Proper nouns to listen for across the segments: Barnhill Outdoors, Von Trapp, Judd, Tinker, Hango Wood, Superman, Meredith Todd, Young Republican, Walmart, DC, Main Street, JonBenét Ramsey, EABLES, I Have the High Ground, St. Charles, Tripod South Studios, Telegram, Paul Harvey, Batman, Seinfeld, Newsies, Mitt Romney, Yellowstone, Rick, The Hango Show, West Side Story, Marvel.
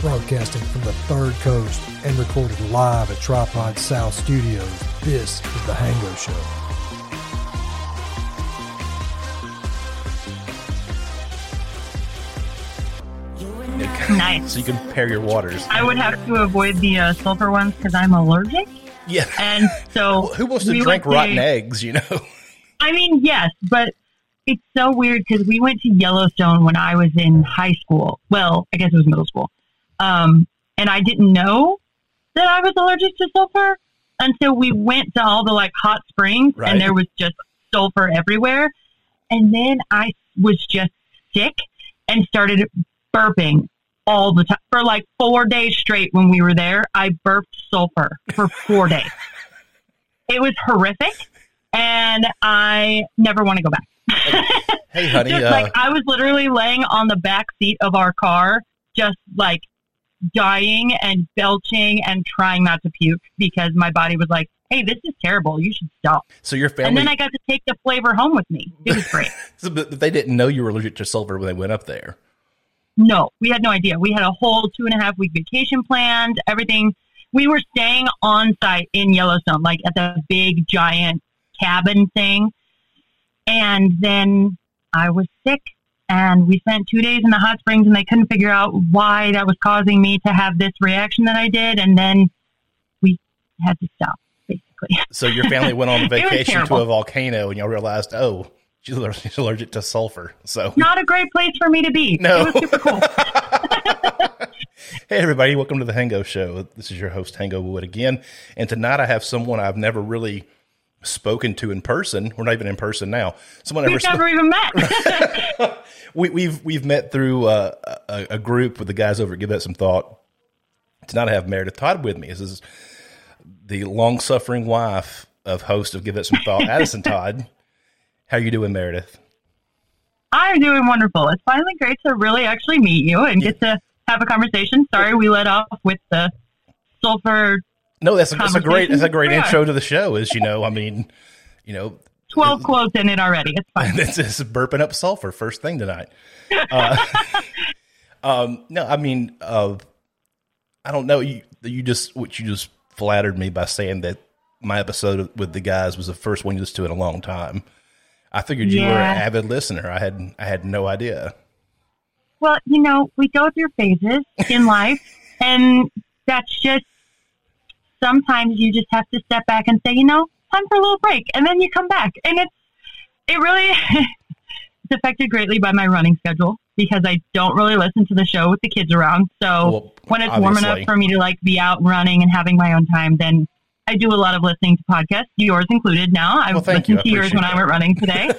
Broadcasting from the Third Coast and recorded live at Tripod South Studios, this is The Hango Show. Nice. So you can pair your waters. I would have to avoid the sulfur ones because I'm allergic. Yeah. And so... Who wants to drink rotten eggs, you know? I mean, yes, but... It's so weird because we went to Yellowstone when I was in high school. Well, I guess it was middle school. And I didn't know that I was allergic to sulfur until we went to all the like hot springs right. And there was just sulfur everywhere. And then I was just sick and started burping all the time for like 4 days straight. When we were there, I burped sulfur for 4 days. It was horrific. And I never want to go back. Hey, honey. Just, like, I was literally laying on the back seat of our car, just like dying and belching and trying not to puke because my body was like, hey, this is terrible. You should stop. So your family. And then I got to take the flavor home with me. It was great. So, but they didn't know you were allergic to sulfur when they went up there. No, we had no idea. We had a whole 2.5-week vacation planned, everything. We were staying on site in Yellowstone, like at the big giant cabin thing. And then I was sick, and we spent 2 days in the hot springs, and they couldn't figure out why that was causing me to have this reaction that I did. And then we had to stop, basically. So your family went on vacation to a volcano, and y'all realized, oh, she's allergic to sulfur. So not a great place for me to be. No. It was super cool. Hey, everybody. Welcome to the Hango Show. This is your host, Hango Wood, again. And tonight I have someone I've never really spoken to in person. We're not even in person now. We've never even met. we've met through a group with the guys over at Give It Some Thought. Tonight I have Meredith Todd with me. This is the long-suffering wife of host of Give It Some Thought, Addison Todd. How are you doing, Meredith? I'm doing wonderful. It's finally great to really actually meet you and get to have a conversation. Sorry we let off with the sulfur. No, that's a great intro to the show. Is, you know, I mean, you know, 12 quotes in it already. It's fine. This is burping up sulfur first thing tonight. No, I mean, I don't know. You just flattered me by saying that my episode with the guys was the first one you listened to in a long time. I figured you were an avid listener. I had no idea. Well, you know, we go through phases in life, and that's just. Sometimes you just have to step back and say, you know, time for a little break. And then you come back. And it's affected greatly by my running schedule because I don't really listen to the show with the kids around. So when it's warm enough for me to like be out running and having my own time, then I do a lot of listening to podcasts, yours included now. I've listened to yours when I went running today.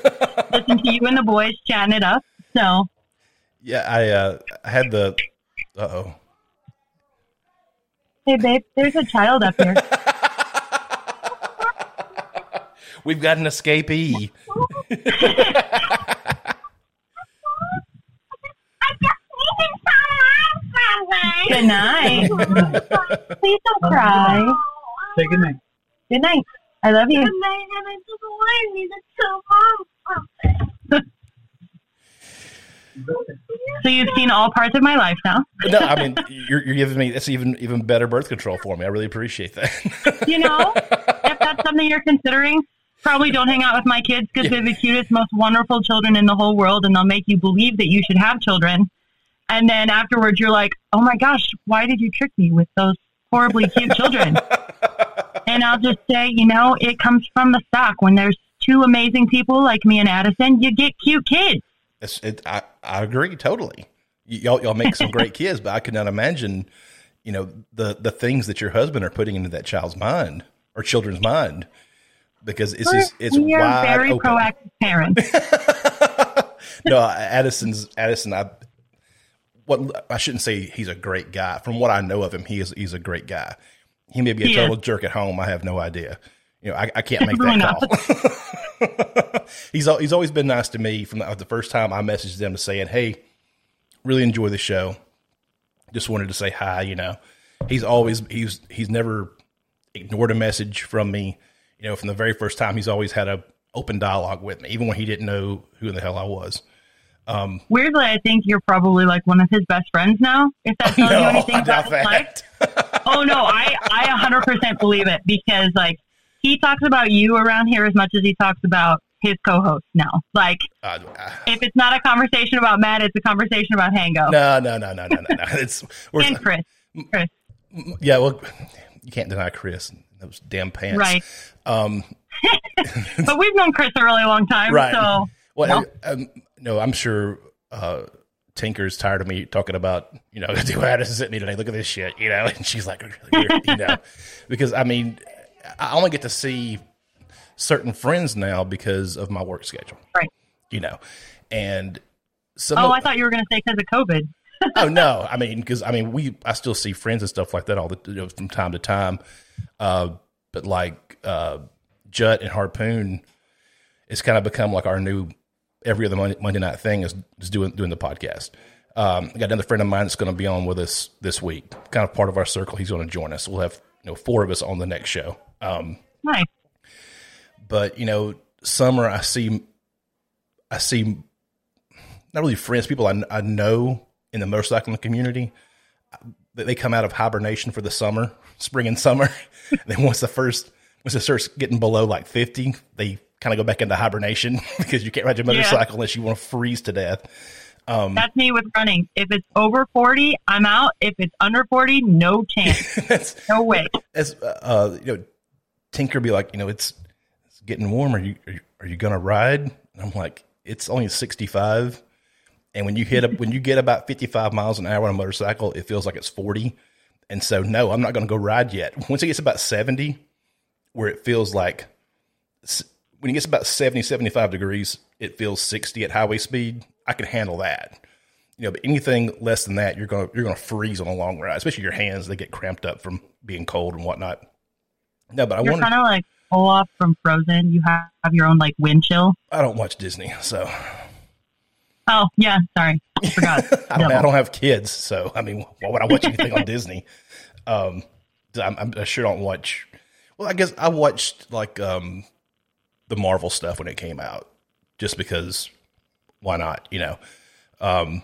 Listen to you and the boys chatting it up. So yeah, I had the, uh-oh. Hey, babe, there's a child up here. We've got an escapee. I've got sleeping time. Good night. Please don't cry. Say good night. Good night. I love you. Good night, and I just want me to come home. So you've seen all parts of my life now. No, I mean you're giving me that's even better birth control for me. I really appreciate that. You know, if that's something you're considering, probably don't hang out with my kids because they're the cutest, most wonderful children in the whole world, and they'll make you believe that you should have children. And then afterwards, you're like, oh my gosh, why did you trick me with those horribly cute children? And I'll just say, you know, it comes from the stock. When there's two amazing people like me and Addison, you get cute kids. I agree totally. Y'all make some great kids, but I could not imagine, you know, the things that your husband are putting into that child's mind or children's mind, because it's wide very open. Proactive parents. No, Addison. I shouldn't say he's a great guy. From what I know of him, he's a great guy. He may be a total jerk at home. I have no idea. You know, I can't make that call. He's always been nice to me from the first time I messaged them to saying, hey, really enjoy the show. Just wanted to say hi. You know, he's never ignored a message from me. You know, from the very first time, he's always had an open dialogue with me, even when he didn't know who in the hell I was. Weirdly, I think you're probably like one of his best friends now, if that tells you anything about his life. Oh, no, I 100% believe it, because like he talks about you around here as much as he talks about his co-host now. Like, if it's not a conversation about Matt, it's a conversation about Hango. No. And Chris. Yeah, well, you can't deny Chris and those damn pants. Right. But we've known Chris a really long time. Right. So, well, no, I'm sure Tinker's tired of me talking about, you know, Addison sent me today, look at this shit, you know, and she's like, you know, because I mean, I only get to see certain friends now because of my work schedule. Right. You know, and some. Oh, I thought you were going to say because of COVID. Oh, no. I mean, because I mean, I still see friends and stuff like that all the, you know, from time to time. But like Judd and Harpoon, it's kind of become like our new every other Monday night thing is doing the podcast. I got another friend of mine that's going to be on with us this week, kind of part of our circle. He's going to join us. We'll have, you know, four of us on the next show. Nice. But, you know, summer I see not really friends, people I know in the motorcycling community, that they come out of hibernation for the summer, spring and summer. And then once it starts getting below like 50, they kind of go back into hibernation because you can't ride your motorcycle unless you want to freeze to death. That's me with running. If it's over 40, I'm out. If it's under 40, no chance. No way. That's, you know, Tinker be like, you know, it's getting warm. Are you going to ride? And I'm like, it's only 65. And when you get about 55 miles an hour on a motorcycle, it feels like it's 40. And so, no, I'm not going to go ride yet. Once it gets about 70, where it feels like when it gets about 70, 75 degrees, it feels 60 at highway speed. I can handle that, you know. But anything less than that, you're gonna freeze on a long ride, especially your hands. They get cramped up from being cold and whatnot. No, but you're kind of like pull off from Frozen. You have your own like wind chill. I don't watch Disney, so. Oh, yeah. Sorry. I forgot. I don't have kids. So, I mean, why would I watch anything on Disney? I sure don't watch. Well, I guess I watched like the Marvel stuff when it came out just because why not? You know, I'm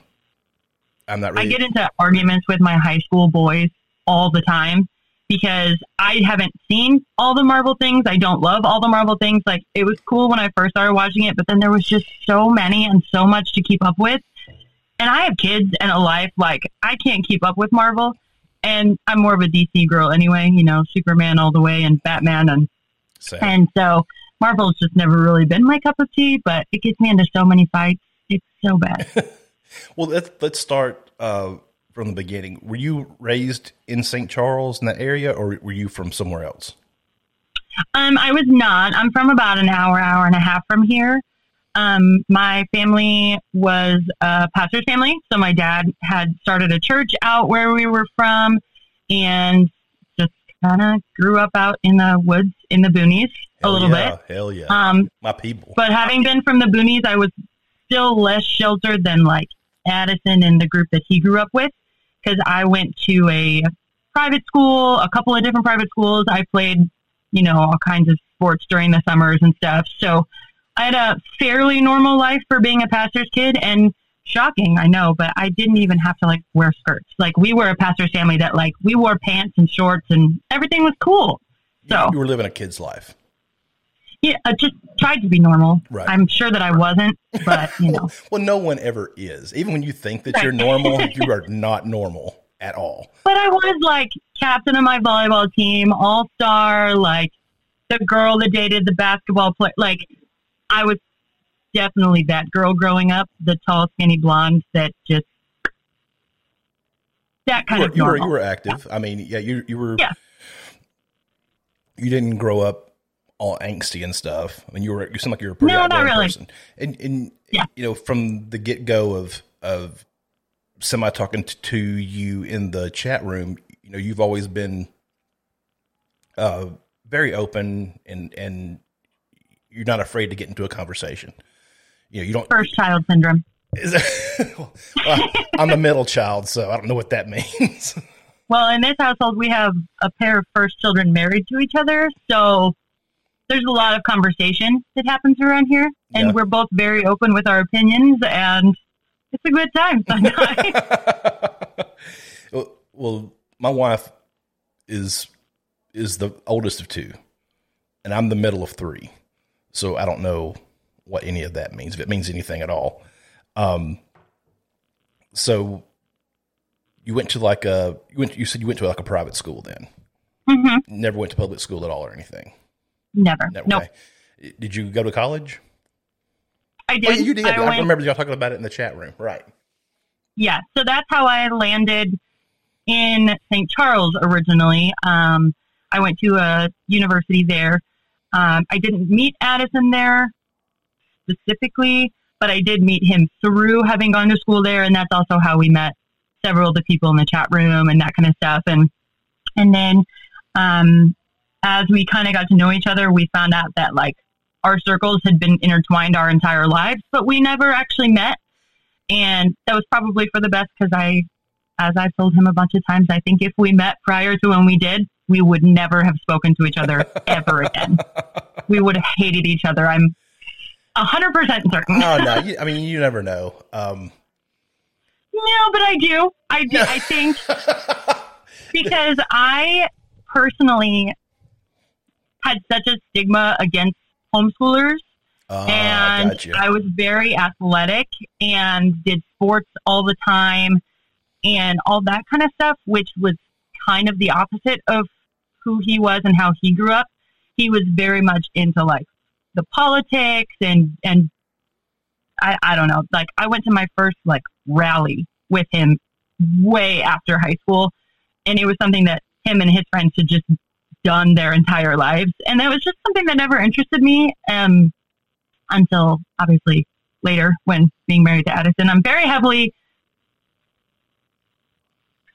not really. I get into arguments with my high school boys all the time because I haven't seen all the Marvel things. I don't love all the Marvel things. Like, it was cool when I first started watching it, but then there was just so many and so much to keep up with. And I have kids and a life, like, I can't keep up with Marvel. And I'm more of a DC girl anyway, you know, Superman all the way and Batman. And so Marvel's just never really been my cup of tea, but it gets me into so many fights. It's so bad. Well, let's start from the beginning. Were you raised in St. Charles in that area, or were you from somewhere else? I was not. I'm from about an hour and a half from here. My family was a pastor's family. So my dad had started a church out where we were from and just kind of grew up out in the woods, in the boonies a little bit. Hell yeah. My people. But having been from the boonies, I was still less sheltered than like Addison and the group that he grew up with. Because I went to a private school, a couple of different private schools. I played, you know, all kinds of sports during the summers and stuff. So I had a fairly normal life for being a pastor's kid, and shocking, I know, but I didn't even have to like wear skirts. Like, we were a pastor's family that like we wore pants and shorts and everything was cool. So you were living a kid's life. Yeah, I just tried to be normal. Right. I'm sure that I wasn't, but, you know. Well, no one ever is. Even when you think that you're normal, you are not normal at all. But I was, like, captain of my volleyball team, all-star, like, the girl that dated the basketball player. Like, I was definitely that girl growing up, the tall, skinny blonde that just, that kind of normal. You were active. Yeah. I mean, yeah, you were. Yeah. You didn't grow up all angsty and stuff. I mean, you seem like you were a pretty outgoing person. And yeah. You know, from the get go of semi talking to you in the chat room, you know, you've always been very open and you're not afraid to get into a conversation. You know, you don't first child syndrome. Well, I'm a middle child, so I don't know what that means. Well, in this household, we have a pair of first children married to each other, so there's a lot of conversation that happens around here, and we're both very open with our opinions, and it's a good time sometimes. Well, my wife is the oldest of two, and I'm the middle of three. So I don't know what any of that means, if it means anything at all. So you went to like a, you said you went to like a private school then. Mm-hmm. Never went to public school at all or anything. Never. No. Nope. Did you go to college? I did. Oh, you did. I remember y'all talking about it in the chat room. Right. Yeah. So that's how I landed in St. Charles originally. I went to a university there. I didn't meet Addison there specifically, but I did meet him through having gone to school there. And that's also how we met several of the people in the chat room and that kind of stuff. And then, as we kind of got to know each other, we found out that like our circles had been intertwined our entire lives, but we never actually met. And that was probably for the best, because as I've told him a bunch of times, I think if we met prior to when we did, we would never have spoken to each other ever again. We would have hated each other. I'm 100% certain. Oh, no. I mean, you never know. No, but I do. I think because I personally had such a stigma against homeschoolers. And gotcha. I was very athletic and did sports all the time and all that kind of stuff, which was kind of the opposite of who he was and how he grew up. He was very much into like the politics and I don't know, like I went to my first like rally with him way after high school. And it was something that him and his friends had just done their entire lives. And that was just something that never interested me until obviously later when being married to Addison.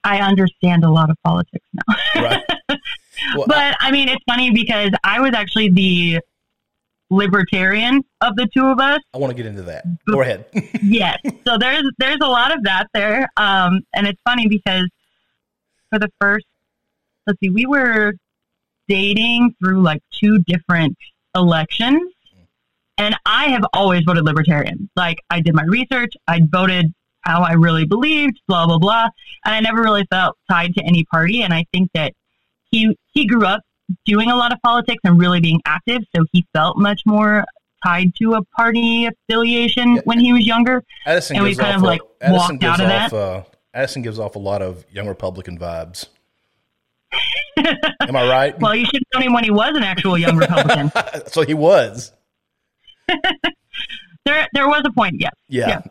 I understand a lot of politics now. Right. Well, but I mean, it's funny because I was actually the libertarian of the two of us. I want to get into that. Go ahead. Yes. So there's a lot of that there. And it's funny because for the first, let's see, we were dating through like two different elections, and I have always voted libertarian. Like I did my research. I voted how I really believed, blah, blah, blah. And I never really felt tied to any party. And I think that he grew up doing a lot of politics and really being active. So he felt much more tied to a party affiliation when he was younger. Addison and we kind of like walked out of that. Addison gives off a lot of young Republican vibes. Am I right? Well, you should have known him when he was an actual young Republican. So he was. There was a point, yes.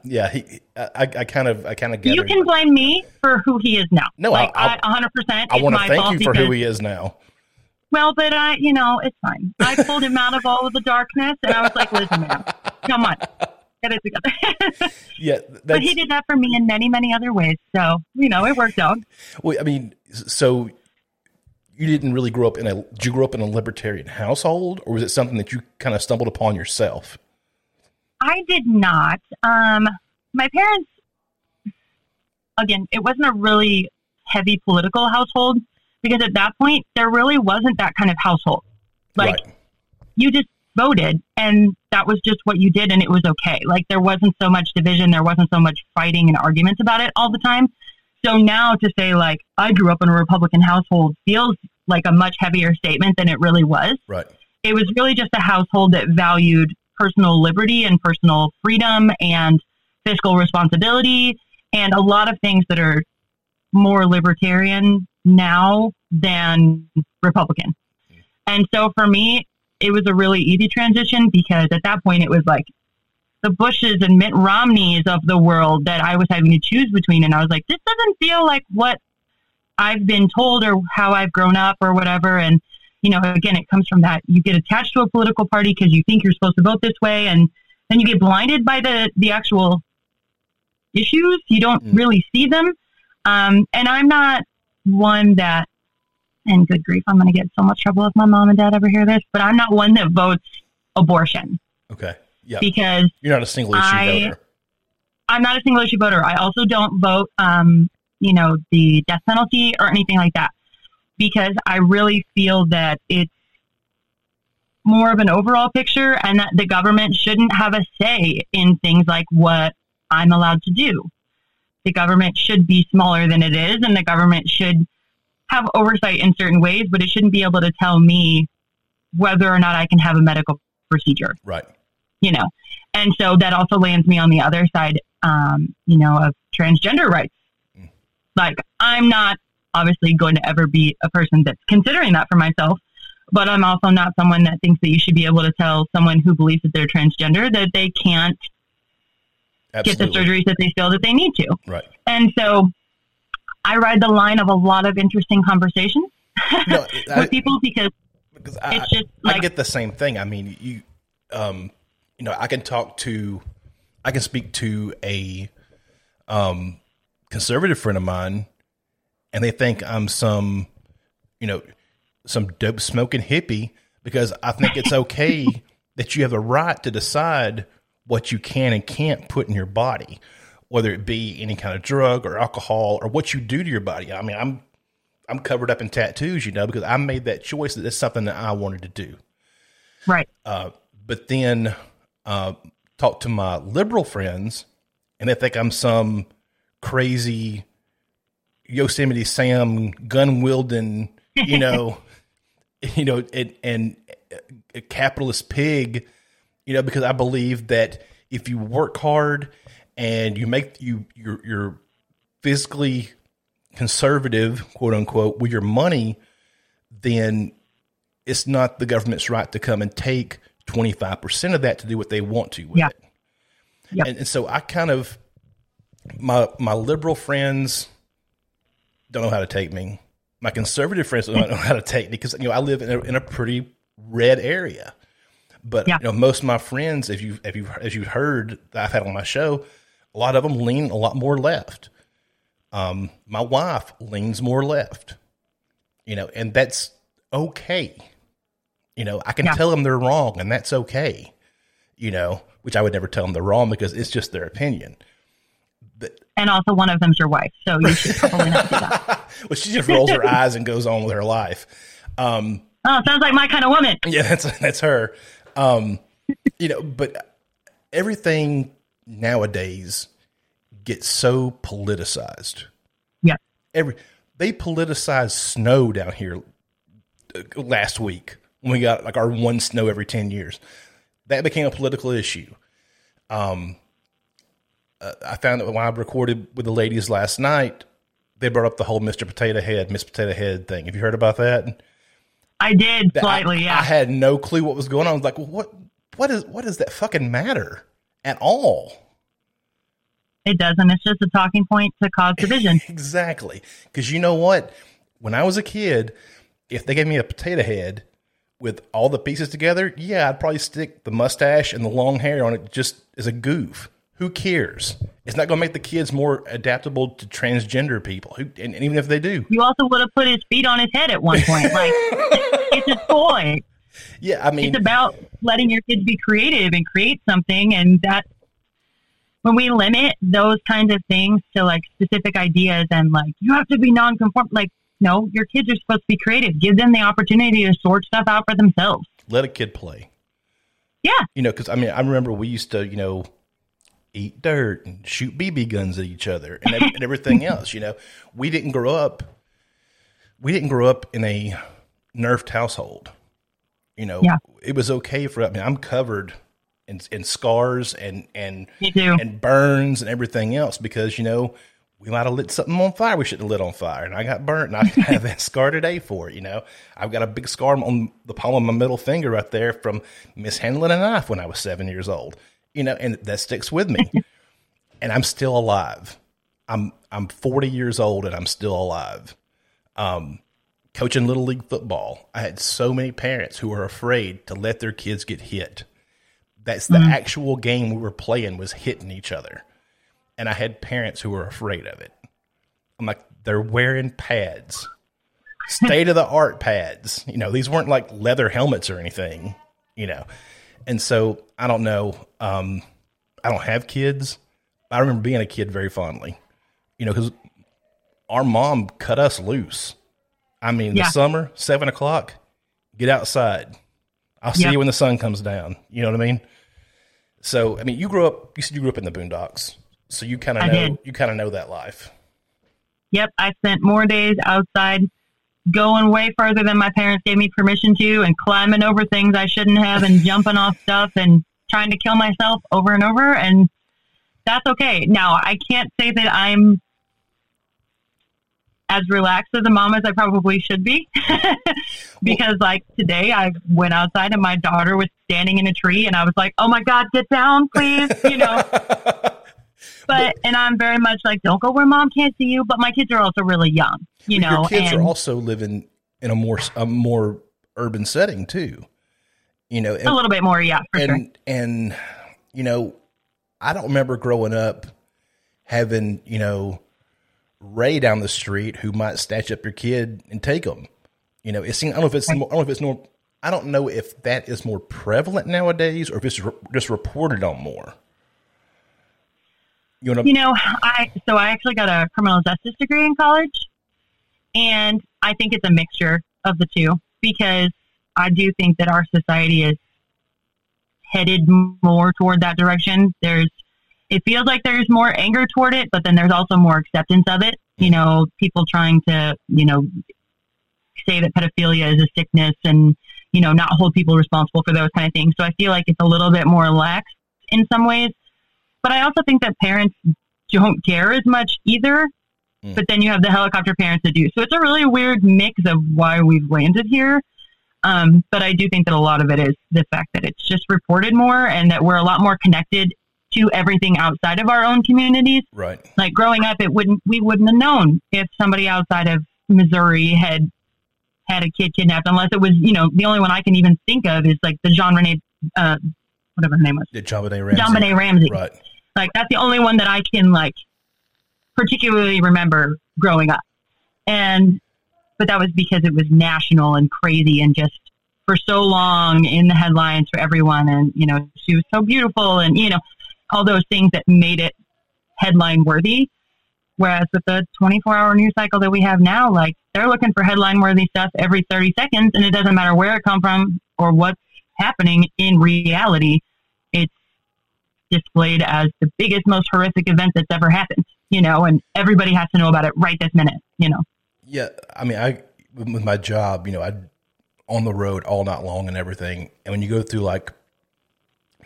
Yeah. I kind of get it. You can blame me for who he is now. No, like, 100%. I want to thank you for who he is now. Well, but it's fine. I pulled him out of all of the darkness, and I was like, "Listen, man, come on, get it together." Yeah, but he did that for me in many, many other ways. So it worked out. Well, I mean, so you didn't really grow up in a. Did you grow up in a libertarian household, or was it something that you kind of stumbled upon yourself? I did not. My parents, again, it wasn't a really heavy political household because at that point there really wasn't that kind of household. Like right. You just voted and that was just what you did and it was okay. Like there wasn't so much division. There wasn't so much fighting and arguments about it all the time. So now to say like, I grew up in a Republican household feels like a much heavier statement than it really was. Right. It was really just a household that valued personal liberty and personal freedom and fiscal responsibility and a lot of things that are more libertarian now than Republican. And so for me, it was a really easy transition because at that point it was like the Bushes and Mitt Romneys of the world that I was having to choose between. And I was like, this doesn't feel like what I've been told or how I've grown up or whatever. And again, it comes from that you get attached to a political party because you think you're supposed to vote this way. And then you get blinded by the actual issues. You don't really see them. And I'm not one that, and good grief, I'm going to get in so much trouble if my mom and dad ever hear this, but I'm not one that votes abortion. Okay. Yeah. Because you're not a single issue voter. I'm not a single issue voter. I also don't vote, the death penalty or anything like that. Because I really feel that it's more of an overall picture and that the government shouldn't have a say in things like what I'm allowed to do. The government should be smaller than it is, and the government should have oversight in certain ways, but it shouldn't be able to tell me whether or not I can have a medical procedure. Right. You know, and so that also lands me on the other side, you know, of transgender rights. Mm. Like, I'm not obviously going to ever be a person that's considering that for myself, but I'm also not someone that thinks that you should be able to tell someone who believes that they're transgender that they can't get the surgeries that they feel that they need to. Right. And so I ride the line of a lot of interesting conversations with people because it's just like, I get the same thing. I mean, you, you know, I can speak to a conservative friend of mine, and they think I'm some, you know, some dope smoking hippie because I think it's okay that you have a right to decide what you can and can't put in your body, whether it be any kind of drug or alcohol or what you do to your body. I mean, I'm covered up in tattoos, you know, because I made that choice that it's something that I wanted to do. Right. But then talk to my liberal friends, and they think I'm some crazy Yosemite Sam gun-wielding, you know, you know, and a capitalist pig, you know, because I believe that if you work hard and you make you're physically conservative, quote unquote, with your money, then it's not the government's right to come and take 25% of that to do what they want to with it. Yep. And so I kind of, my liberal friends don't know how to take me. My conservative friends don't know how to take me because, you know, I live in a pretty red area. But you know, most of my friends, as you've heard that I've had on my show, a lot of them lean a lot more left. My wife leans more left, you know, and that's okay. You know, I can tell them they're wrong, and that's okay. You know, which I would never tell them they're wrong because it's just their opinion. But, and also, one of them's your wife, so you should probably not do that. Well, she just rolls her eyes and goes on with her life. Oh, sounds like my kind of woman. Yeah, that's her. You know, but everything nowadays gets so politicized. Yeah. They politicized snow down here last week when we got like our one snow every 10 years. That became a political issue. I found that when I recorded with the ladies last night, they brought up the whole Mr. Potato Head, Miss Potato Head thing. Have you heard about that? I did slightly. Yeah, I had no clue what was going on. I was like, well, what does that fucking matter at all? It doesn't. It's just a talking point to cause division. Exactly. Because you know what? When I was a kid, if they gave me a potato head with all the pieces together, yeah, I'd probably stick the mustache and the long hair on it just as a goof. Who cares? It's not going to make the kids more adaptable to transgender people. And even if they do. You also would have put his feet on his head at one point. Like, it's a toy. Yeah, I mean. It's about letting your kids be creative and create something. And that, when we limit those kinds of things to, like, specific ideas and, like, you have to be nonconform. Like, no, your kids are supposed to be creative. Give them the opportunity to sort stuff out for themselves. Let a kid play. Yeah. You know, because, I mean, I remember we used to, you know, eat dirt and shoot BB guns at each other and everything else. You know, we didn't grow up in a nerfed household. You know, it was okay for, I mean, I'm covered in scars and burns and everything else because, you know, we might've lit something on fire. We shouldn't have lit on fire. And I got burnt and I have that scar today for it. You know, I've got a big scar on the palm of my middle finger right there from mishandling a knife when I was 7 years old. You know, and that sticks with me, and I'm still alive. I'm 40 years old and I'm still alive. Coaching Little League football. I had so many parents who are afraid to let their kids get hit. That's the actual game we were playing was hitting each other. And I had parents who were afraid of it. I'm like, they're wearing pads, state of the art pads. You know, these weren't like leather helmets or anything, you know? And so I don't know. I don't have kids. I remember being a kid very fondly, you know, because our mom cut us loose. I mean, the summer, 7 o'clock, get outside. I'll see you when the sun comes down. You know what I mean? So, I mean, you grew up in the boondocks. So you kind of know, that life. Yep. I spent more days outside going way further than my parents gave me permission to and climbing over things I shouldn't have and jumping off stuff and trying to kill myself over and over. And that's okay. Now I can't say that I'm as relaxed as a mom as I probably should be because like today I went outside and my daughter was standing in a tree and I was like, oh my God, get down, please. You know, and I'm very much like, don't go where mom can't see you. But my kids are also really young, you know, your kids are also living in a more urban setting too, you know, and a little bit more. Yeah. For sure. And, you know, I don't remember growing up having, you know, Ray down the street who might snatch up your kid and take them. You know, it seems, I don't know if that is more prevalent nowadays or if it's just reported on more. So I actually got a criminal justice degree in college, and I think it's a mixture of the two because I do think that our society is headed more toward that direction. It feels like there's more anger toward it, but then there's also more acceptance of it. You know, people trying to, you know, say that pedophilia is a sickness and, you know, not hold people responsible for those kind of things. So I feel like it's a little bit more lax in some ways, but I also think that parents don't care as much either, but then you have the helicopter parents that do. So it's a really weird mix of why we've landed here. But I do think that a lot of it is the fact that it's just reported more and that we're a lot more connected to everything outside of our own communities. Right. Like growing up, we wouldn't have known if somebody outside of Missouri had a kid kidnapped, unless it was, you know, the only one I can even think of is like the whatever her name was. JonBenét Ramsey. Right. Like that's the only one that I can like particularly remember growing up. But that was because it was national and crazy and just for so long in the headlines for everyone. And, you know, she was so beautiful and, you know, all those things that made it headline worthy. Whereas with the 24-hour news cycle that we have now, like they're looking for headline worthy stuff every 30 seconds and it doesn't matter where it comes from or what's happening in reality. It's displayed as the biggest, most horrific event that's ever happened, you know, and everybody has to know about it right this minute, you know? Yeah. I mean, with my job, you know, I'm on the road all night long and everything. And when you go through like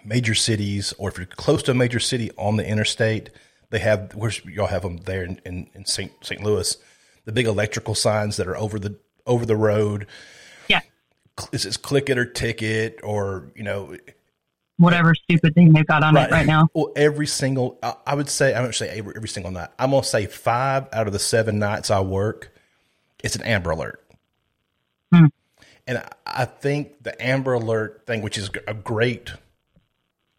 major cities, or if you're close to a major city on the interstate, y'all have them there in St. Louis, the big electrical signs that are over the road. Yeah. It says click it or ticket or, you know, whatever stupid thing they've got on it right now. Well, every single night, I'm going to say 5 out of the 7 nights I work, it's an Amber Alert. Mm. And I think the Amber Alert thing, which is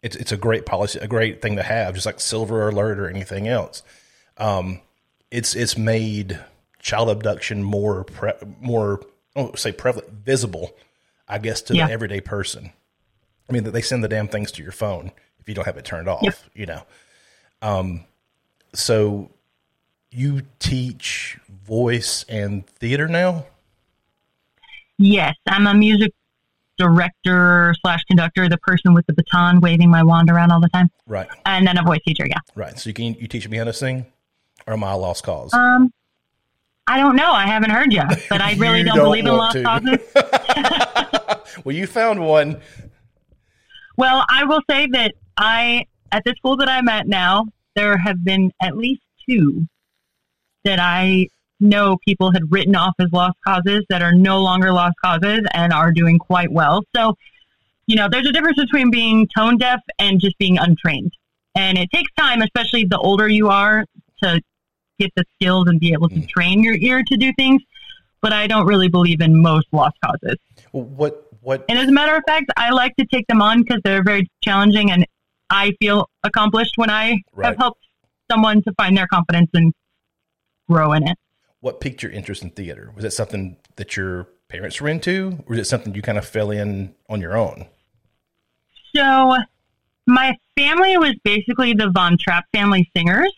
it's a great policy, a great thing to have, just like Silver Alert or anything else. It's made child abduction more prevalent, visible, I guess, to the everyday person. I mean, they send the damn things to your phone if you don't have it turned off, you know. So you teach voice and theater now? Yes, I'm a music director / conductor, the person with the baton waving my wand around all the time. Right. And then a voice teacher, yeah. Right. So you teach me how to sing, or am I a lost cause? I don't know. I haven't heard you, but I really don't believe in lost causes. Well, you found one. Well, I will say that at the school that I'm at now, there have been at least 2 that I know people had written off as lost causes that are no longer lost causes and are doing quite well. So, you know, there's a difference between being tone deaf and just being untrained. And it takes time, especially the older you are, to get the skills and be able to train your ear to do things. But I don't really believe in most lost causes. And as a matter of fact, I like to take them on because they're very challenging and I feel accomplished when I have helped someone to find their confidence and grow in it. What piqued your interest in theater? Was it something that your parents were into, or was it something you kind of fell in on your own? So my family was basically the Von Trapp family singers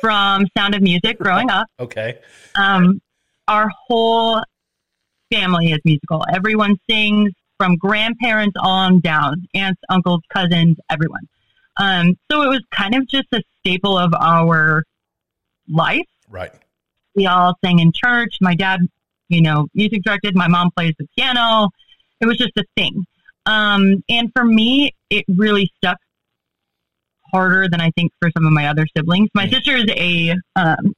from Sound of Music growing up. Okay. Our whole family is musical. Everyone sings from grandparents on down, aunts, uncles, cousins, everyone. So it was kind of just a staple of our life. Right. We all sang in church. My dad, you know, music directed. My mom plays the piano. It was just a thing. And for me, it really stuck harder than I think for some of my other siblings. My sister is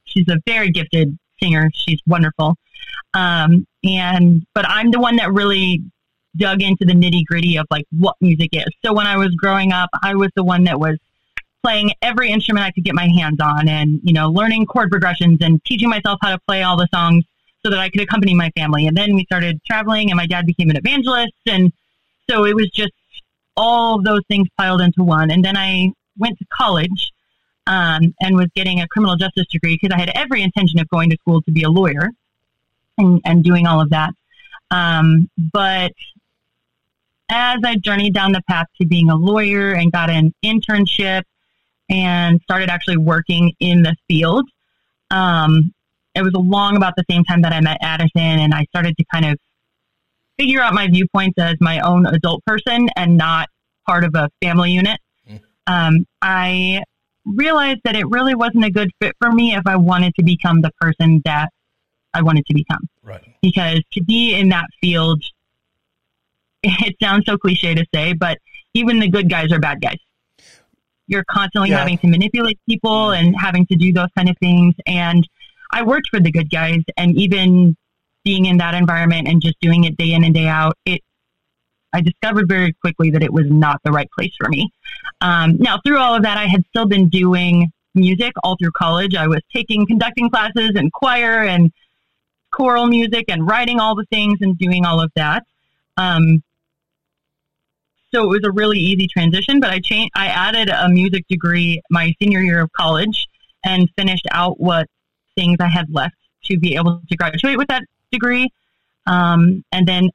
she's a very gifted singer. She's wonderful. But I'm the one that really dug into the nitty gritty of like what music is. So when I was growing up, I was the one that was playing every instrument I could get my hands on and, you know, learning chord progressions and teaching myself how to play all the songs so that I could accompany my family. And then we started traveling and my dad became an evangelist. And so it was just all of those things piled into one. And then I went to college and was getting a criminal justice degree because I had every intention of going to school to be a lawyer and doing all of that. But as I journeyed down the path to being a lawyer and got an internship and started actually working in the field, it was along about the same time that I met Addison, and I started to kind of figure out my viewpoints as my own adult person and not part of a family unit. I realized that it really wasn't a good fit for me if I wanted to become the person that I wanted to become. Right. Because to be in that field, it sounds so cliche to say, but even the good guys are bad guys. You're constantly having to manipulate people and having to do those kind of things. And I worked for the good guys, and even being in that environment and just doing it day in and day out, I discovered very quickly that it was not the right place for me. Now, through all of that, I had still been doing music all through college. I was taking conducting classes and choir and choral music and writing all the things and doing all of that. So it was a really easy transition, but I added a music degree my senior year of college and finished out what things I had left to be able to graduate with that degree. And then,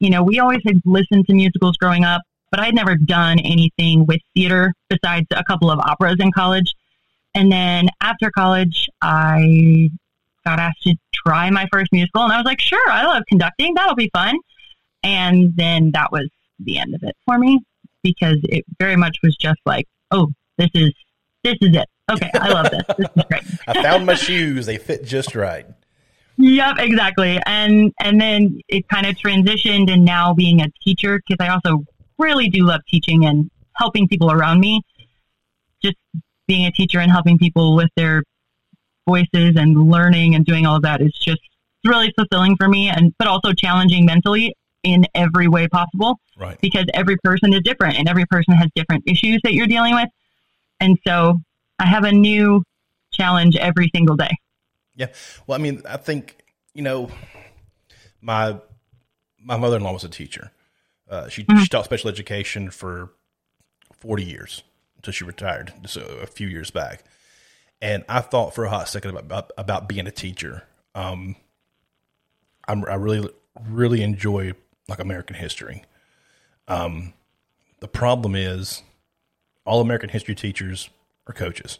you know, we always had listened to musicals growing up, but I'd never done anything with theater besides a couple of operas in college. And then after college, I got asked to try my first musical, and I was like, sure, I love conducting. That'll be fun. And then that was the end of it for me, because it very much was just like, oh, this is it. Okay. I love this. This is great. I found my shoes. They fit just right. Yep, exactly. And then it kind of transitioned, and now being a teacher, because I also really do love teaching and helping people around me, just being a teacher and helping people with their voices and learning and doing all of that is just really fulfilling for me, but also challenging mentally in every way possible, right? Because every person is different and every person has different issues that you're dealing with. And so I have a new challenge every single day. Yeah. Well, I mean, I think, you know, my mother-in-law was a teacher. She taught special education for 40 years until she retired just a few years back. And I thought for a hot second about being a teacher. I really, really enjoy like American history. The problem is all American history teachers are coaches.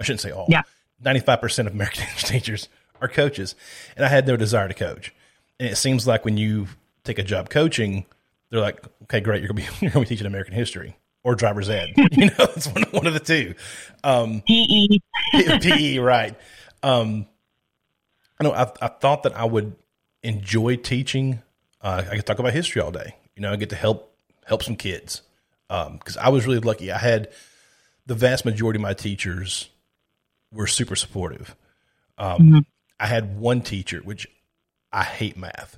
I shouldn't say all. Yeah. 95% of American teachers are coaches, and I had no desire to coach. And it seems like when you take a job coaching, they're like, okay, great. You're going to be teaching American history or driver's ed. You know, it's one of the two. PE, right. I know I thought that I would enjoy teaching. I could talk about history all day, you know, I get to help some kids. Cause I was really lucky. I had the vast majority of my teachers were super supportive. I had one teacher, which I hate math,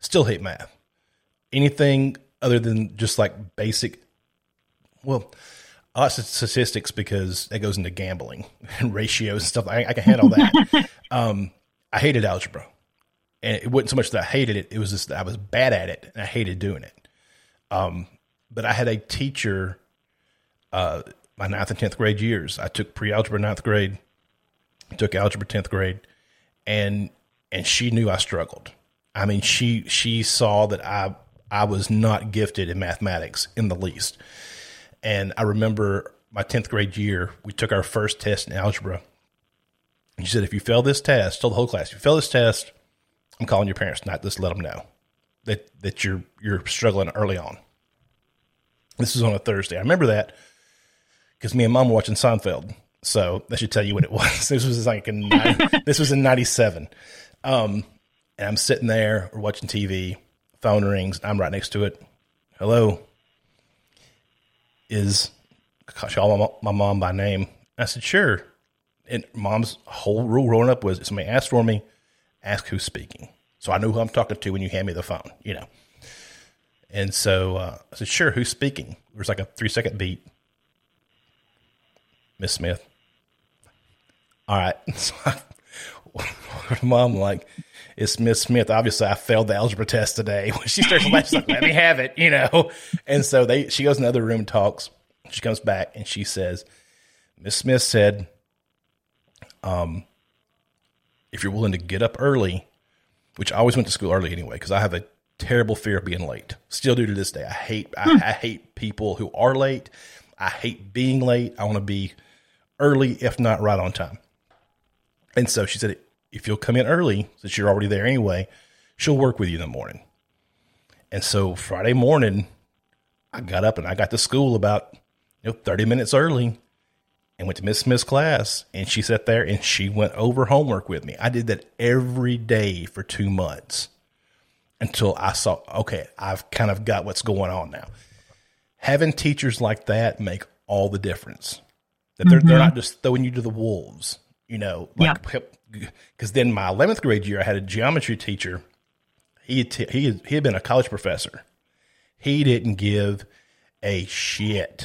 still hate math. Anything other than just like basic, well, I like statistics because that goes into gambling and ratios and stuff. I can handle that. I hated algebra, and it wasn't so much that I hated it. It was just that I was bad at it and I hated doing it. But I had a teacher, my 9th and 10th grade years, I took pre-algebra 9th grade, took algebra 10th grade, and she knew I struggled. I mean, she saw that I was not gifted in mathematics in the least. And I remember my 10th grade year, we took our first test in algebra. And she said, if you fail this test, told the whole class, if you fail this test, I'm calling your parents tonight. Just let them know that you're struggling early on. This was on a Thursday. I remember that. because me and Mom were watching Seinfeld. So that should tell you what it was. This was like in this was in '97, and I'm sitting there, we're watching TV. Phone rings. I'm right next to it. Hello. Is call my mom by name? I said sure. And Mom's whole rule growing up was if somebody asks for me, ask who's speaking. So I know who I'm talking to when you hand me the phone, you know. And so I said, sure, who's speaking? There's like a 3-second beat. Miss Smith. All right. So Mom, like, it's Miss Smith. Obviously, I failed the algebra test today. When she starts laughing, she's like, let me have it, you know. And so she goes in the other room, talks. She comes back, and she says, Miss Smith said, if you're willing to get up early, which I always went to school early anyway, because I have a terrible fear of being late. Still do to this day. I hate people who are late. I hate being late. I want to be early, if not right on time. And so she said, if you'll come in early, since you're already there anyway, she'll work with you in the morning. And so Friday morning, I got up and I got to school about 30 minutes early and went to Miss Smith's class. And she sat there and she went over homework with me. I did that every day for 2 months until I saw, okay, I've kind of got what's going on now. Having teachers like that make all the difference. That they're not just throwing you to the wolves, you know. Because then my 11th grade year, I had a geometry teacher. He had been a college professor. He didn't give a shit.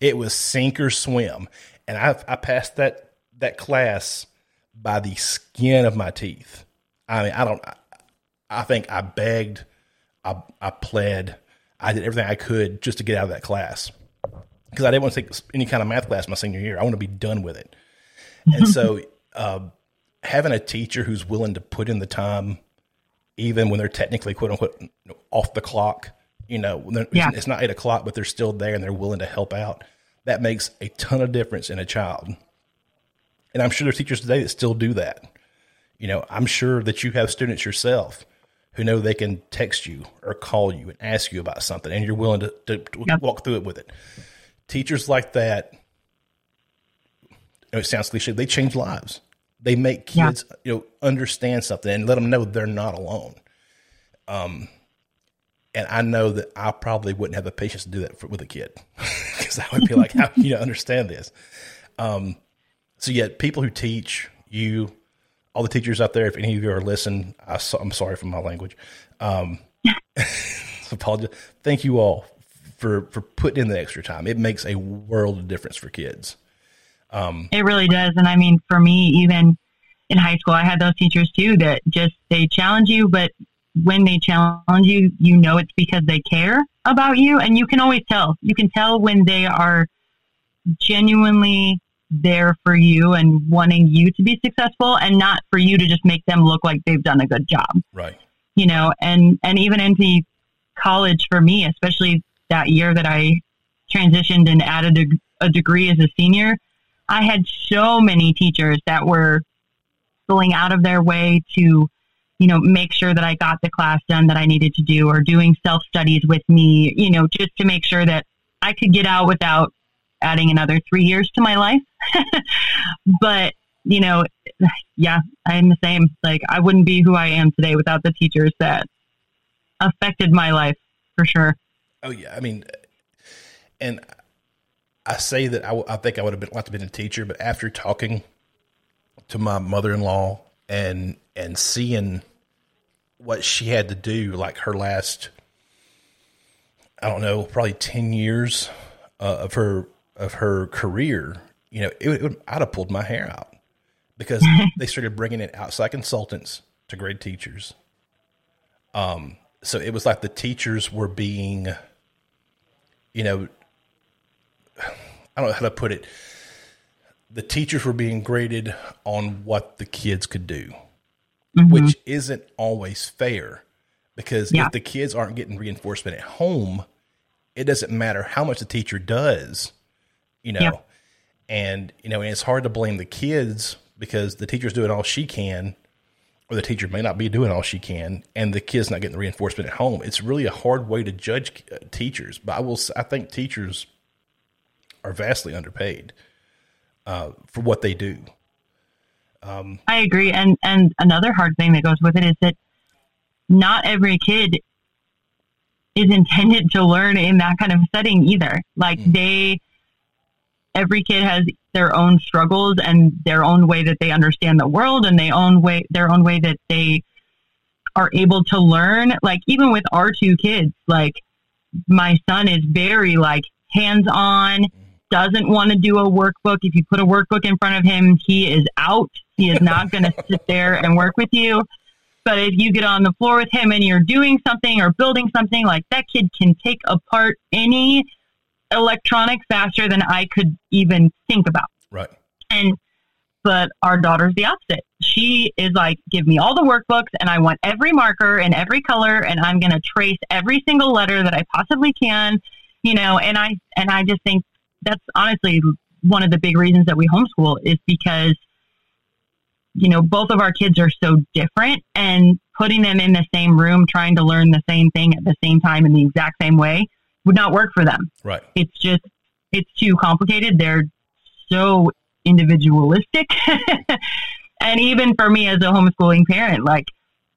It was sink or swim, and I passed that class by the skin of my teeth. I mean, I don't. I think I begged, I pled, I did everything I could just to get out of that class because I didn't want to take any kind of math class my senior year. I want to be done with it. And so having a teacher who's willing to put in the time, even when they're technically, quote unquote, off the clock, it's not 8 o'clock, but they're still there and they're willing to help out. That makes a ton of difference in a child. And I'm sure there's teachers today that still do that. You know, I'm sure that you have students yourself who know they can text you or call you and ask you about something, and you're willing to walk through it with it. Teachers like that, it sounds cliche, they change lives. They make kids understand something and let them know they're not alone. And I know that I probably wouldn't have the patience to do that with a kid because I would be like, how do you understand this? So yeah, people who teach you, all the teachers out there, if any of you are listening, I'm sorry for my language. Apologize. Thank you all for putting in the extra time. It makes a world of difference for kids. It really does. And I mean, for me, even in high school, I had those teachers too that just, they challenge you, but when they challenge you, you know, it's because they care about you. And you can always tell, when they are genuinely there for you and wanting you to be successful and not for you to just make them look like they've done a good job. Right. You know, and even into college for me, especially that year that I transitioned and added a degree as a senior, I had so many teachers that were going out of their way to, make sure that I got the class done that I needed to do, or doing self studies with me, just to make sure that I could get out without adding another 3 years to my life. But, I'm the same. Like, I wouldn't be who I am today without the teachers that affected my life for sure. Oh yeah. I mean, and I say that I think I would have liked to have been a teacher, but after talking to my mother-in-law and seeing what she had to do, like her last, I don't know, probably 10 years of her career, I'd have pulled my hair out because they started bringing in outside consultants to grade teachers. So it was like the teachers were being, I don't know how to put it. The teachers were being graded on what the kids could do, which isn't always fair because if the kids aren't getting reinforcement at home, it doesn't matter how much the teacher does, and it's hard to blame the kids because the teacher's doing all she can, or the teacher may not be doing all she can, and the kid's not getting the reinforcement at home. It's really a hard way to judge teachers, but I think teachers are vastly underpaid for what they do. I agree. And another hard thing that goes with it is that not every kid is intended to learn in that kind of setting either. Like every kid has their own struggles and their own way that they understand the world and their own way that they are able to learn. Like even with our two kids, like my son is very like hands-on, doesn't want to do a workbook. If you put a workbook in front of him, he is out. He is not going to sit there and work with you. But if you get on the floor with him and you're doing something or building something, like that kid can take apart any electronic faster than I could even think about. Right. But our daughter's the opposite. She is like, give me all the workbooks and I want every marker and every color and I'm going to trace every single letter that I possibly can, you know, and I just think that's honestly one of the big reasons that we homeschool is because, you know, both of our kids are so different and putting them in the same room, trying to learn the same thing at the same time in the exact same way would not work for them. Right. It's too complicated. They're so individualistic. And even for me as a homeschooling parent, like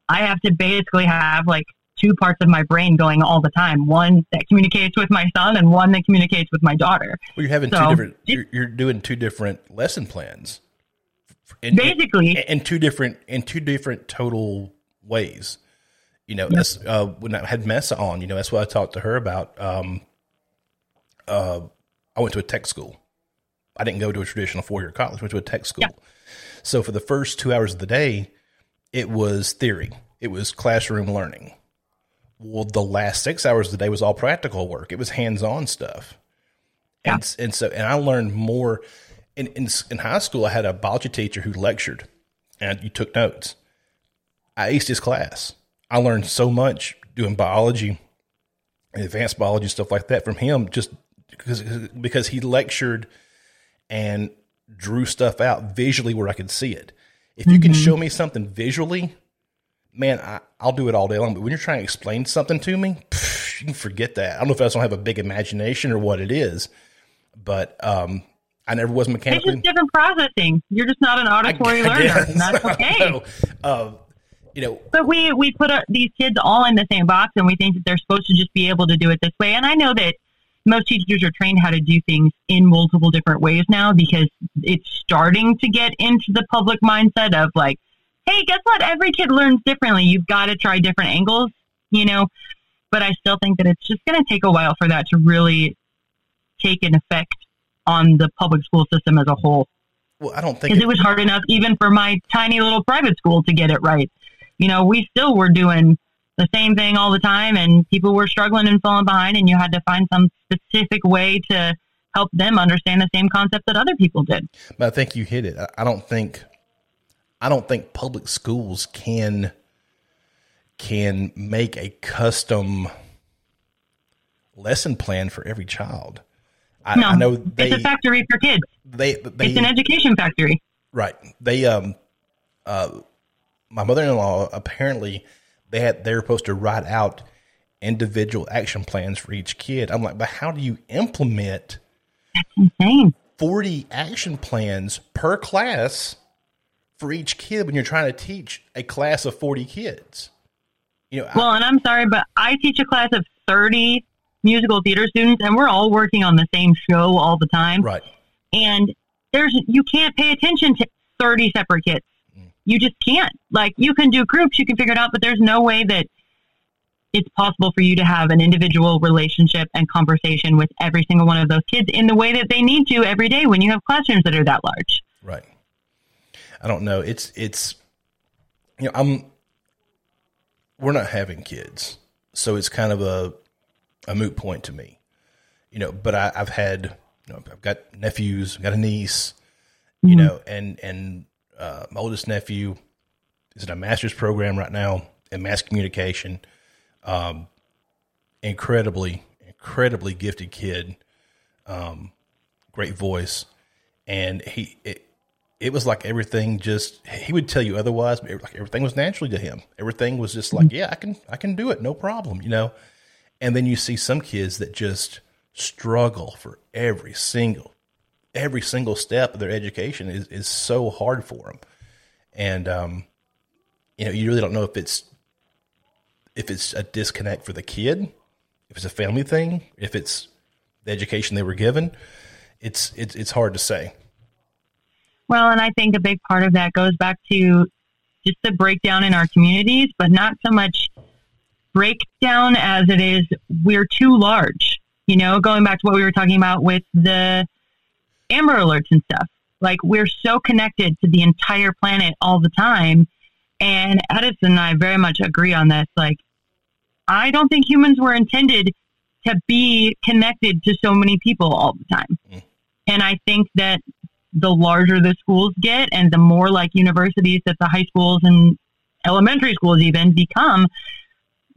I have to basically have like two parts of my brain going all the time. One that communicates with my son and one that communicates with my daughter. Well, you're having you're doing two different lesson plans. Basically, in two different total ways, you know. Yep. That's when I had Vanessa on. You know, that's what I talked to her about. I went to a tech school. I didn't go to a traditional four-year college. I went to a tech school. Yep. So for the first 2 hours of the day, it was theory. It was classroom learning. Well, the last 6 hours of the day was all practical work. It was hands-on stuff, yep. and so I learned more. In high school, I had a biology teacher who lectured, and you took notes. I aced his class. I learned so much doing biology and advanced biology, stuff like that, from him just because he lectured and drew stuff out visually where I could see it. If you can show me something visually, man, I'll do it all day long. But when you're trying to explain something to me, you can forget that. I don't know if I just don't have a big imagination or what it is, but I never was mechanically. It's just different processing. You're just not an auditory learner, and that's okay. No. You know, but we put these kids all in the same box, and we think that they're supposed to just be able to do it this way. And I know that most teachers are trained how to do things in multiple different ways now because it's starting to get into the public mindset of like, hey, guess what? Every kid learns differently. You've got to try different angles, you know. But I still think that it's just going to take a while for that to really take an effect on the public school system as a whole. Well, I don't think because it was hard enough even for my tiny little private school to get it right. You know, we still were doing the same thing all the time and people were struggling and falling behind and you had to find some specific way to help them understand the same concept that other people did. But I think you hit it. I don't think public schools can make a custom lesson plan for every child. I know it's a factory for kids. It's an education factory. Right. They, my mother-in-law, apparently they were supposed to write out individual action plans for each kid. I'm like, but how do you implement 40 action plans per class for each kid when you're trying to teach a class of 40 kids? You know, well, and I'm sorry, but I teach a class of 30 musical theater students and we're all working on the same show all the time. Right. And you can't pay attention to 30 separate kids. You just can't. Like you can do groups, you can figure it out, but there's no way that it's possible for you to have an individual relationship and conversation with every single one of those kids in the way that they need to every day when you have classrooms that are that large. Right. I don't know. It's, you know, we're not having kids. So it's kind of a moot point to me, you know, but I've got nephews, got a niece, you know, and my oldest nephew is in a master's program right now in mass communication. Incredibly gifted kid. Great voice. And it was like everything he would tell you otherwise, but everything was naturally to him. Everything was just like, yeah, I can do it. No problem. You know? And then you see some kids that just struggle for every single step of their education is so hard for them. And, you really don't know if it's a disconnect for the kid, if it's a family thing, if it's the education they were given, it's hard to say. Well, and I think a big part of that goes back to just the breakdown in our communities, but not so much breakdown as it is we're too large, going back to what we were talking about with the Amber Alerts and stuff. Like, we're so connected to the entire planet all the time. And Addison and I very much agree on this. Like, I don't think humans were intended to be connected to so many people all the time. Mm. And I think that the larger the schools get and the more like universities that the high schools and elementary schools even become,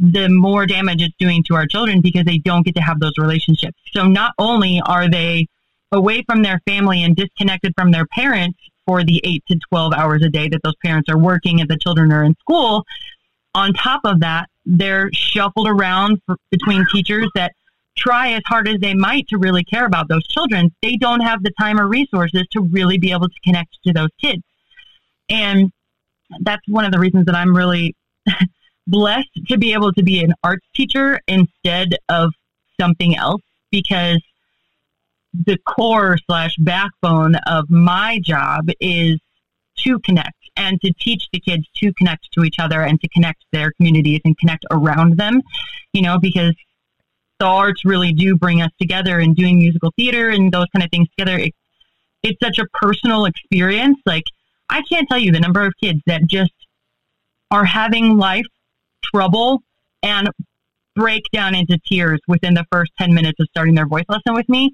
the more damage it's doing to our children because they don't get to have those relationships. So not only are they away from their family and disconnected from their parents for the 8 to 12 hours a day that those parents are working and the children are in school, on top of that, they're shuffled around between teachers that try as hard as they might to really care about those children. They don't have the time or resources to really be able to connect to those kids. And that's one of the reasons that I'm really blessed to be able to be an arts teacher instead of something else, because the core / backbone of my job is to connect and to teach the kids to connect to each other and to connect their communities and connect around them, because the arts really do bring us together, and doing musical theater and those kind of things together. It's such a personal experience. Like, I can't tell you the number of kids that just are having life trouble and break down into tears within the first 10 minutes of starting their voice lesson with me,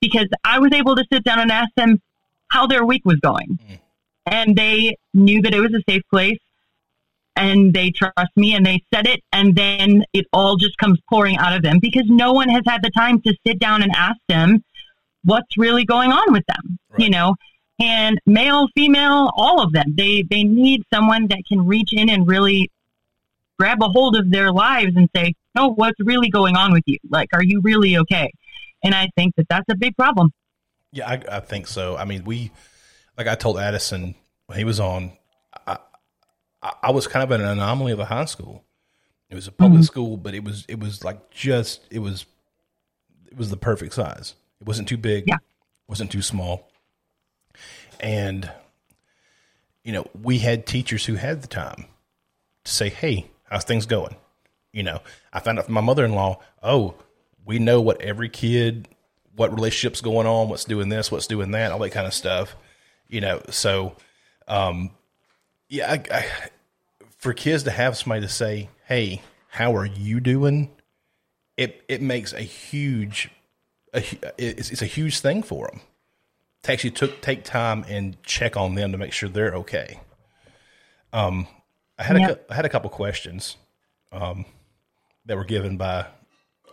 because I was able to sit down and ask them how their week was going. Mm. And they knew that it was a safe place, and they trust me, and they said it, and then it all just comes pouring out of them because no one has had the time to sit down and ask them what's really going on with them, right. And male, female, all of them, they need someone that can reach in and really grab a hold of their lives and say, no, what's really going on with you? Like, are you really okay? And I think that that's a big problem. Yeah, I think so. I mean, I told Addison when he was on, I was kind of an anomaly of a high school. It was a public mm-hmm. school, but it was the perfect size. It wasn't too big. Yeah. Wasn't too small. And, we had teachers who had the time to say, hey, how's things going? I found out from my mother-in-law, oh, we know what every kid, what relationship's going on, what's doing this, what's doing that, all that kind of stuff. So, for kids to have somebody to say, hey, how are you doing? It makes it's a huge thing for them to actually take time and check on them to make sure they're okay. I had a couple questions, that were given by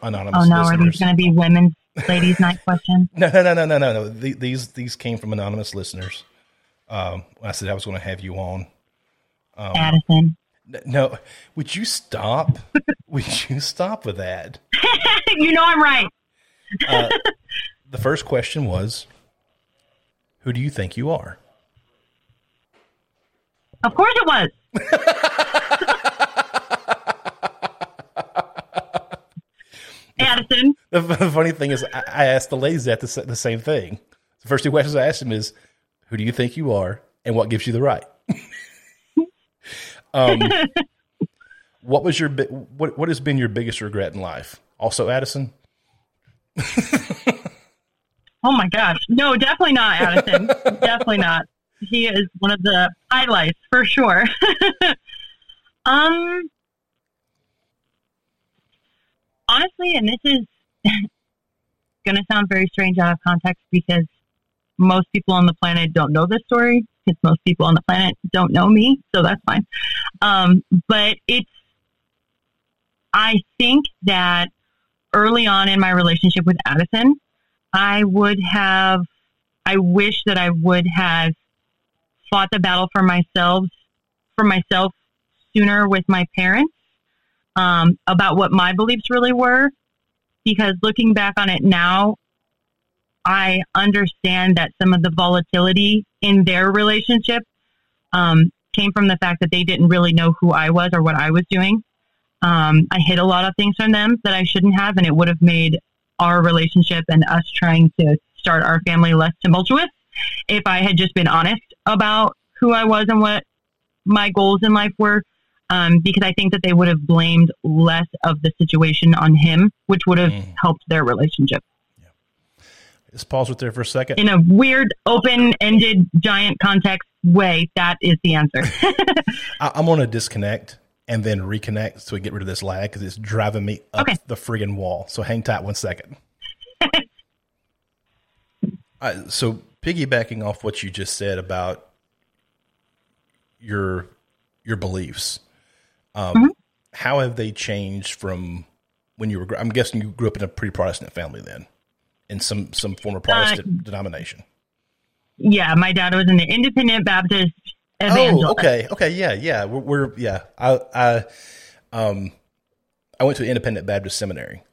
anonymous listeners. Oh no, are these going to be women's ladies' night questions? No. These came from anonymous listeners. I said I was going to have you on. Addison. No, would you stop? Would you stop with that? I'm right. The first question was, who do you think you are? Of course it was. Addison. The funny thing is, I asked the ladies that the same thing. The first two questions I asked them is, who do you think you are, and what gives you the right? What has been your biggest regret in life? Also, Addison. Oh my gosh. No, definitely not Addison. Definitely not. He is one of the highlights for sure. Honestly, and this is going to sound very strange out of context because most people on the planet don't know this story. Because most people on the planet don't know me, so that's fine. But I think that early on in my relationship with Addison, I wish that I would have fought the battle for myself sooner with my parents, about what my beliefs really were, because looking back on it now, I understand that some of the volatility in their relationship came from the fact that they didn't really know who I was or what I was doing. I hid a lot of things from them that I shouldn't have, and it would have made our relationship and us trying to start our family less tumultuous if I had just been honest about who I was and what my goals in life were, because I think that they would have blamed less of the situation on him, which would have helped their relationship. Just pause right there for a second. In a weird, open-ended, giant context way, that is the answer. I'm going to disconnect and then reconnect so we get rid of this lag because it's driving me up the friggin' wall. So hang tight one second. So piggybacking off what you just said about your beliefs, how have they changed from when you were – I'm guessing you grew up in a pretty Protestant family then. In some form of Protestant denomination. Yeah, my dad was in the Independent Baptist evangelist. Okay, yeah. We're I went to an Independent Baptist seminary.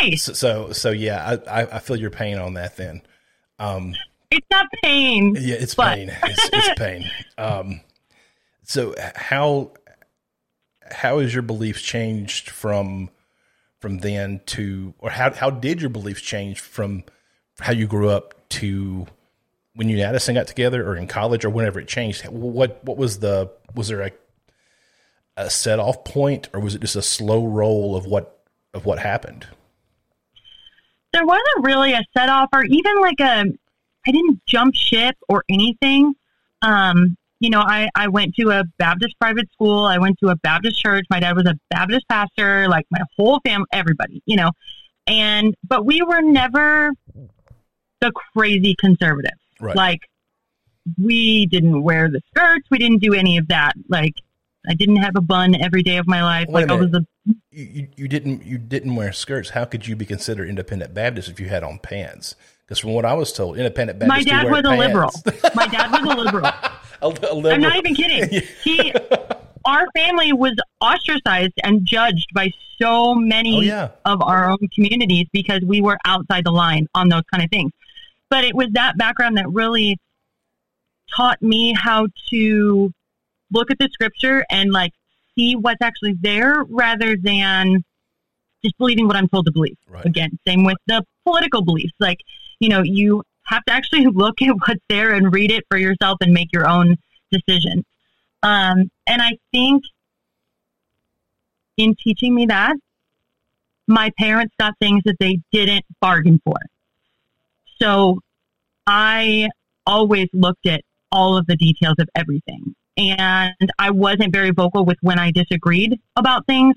Nice. So yeah, I feel your pain on that then. It's not pain. Yeah, it's pain. It's pain. So how has your beliefs changed from then to, or how did your beliefs change from how you grew up to when you and Addison got together or in college or whenever it changed? What was there a set off point, or was it just a slow roll of what happened? There wasn't really a set off or even I didn't jump ship or anything. I went to a Baptist private school. I went to a Baptist church. My dad was a Baptist pastor, like my whole family, everybody, but we were never the crazy conservative. Right. Like we didn't wear the skirts. We didn't do any of that. Like I didn't have a bun every day of my life. You didn't wear skirts. How could you be considered Independent Baptist if you had on pants? Because from what I was told, Independent Baptists do wear pants. My dad was a liberal. I'm not even kidding. Our family was ostracized and judged by so many of our own communities because we were outside the line on those kind of things. But it was that background that really taught me how to look at the scripture and see what's actually there rather than just believing what I'm told to believe. Right. Again, same with the political beliefs. You have to actually look at what's there and read it for yourself and make your own decision. And I think in teaching me that, my parents got things that they didn't bargain for. So I always looked at all of the details of everything. And I wasn't very vocal with when I disagreed about things.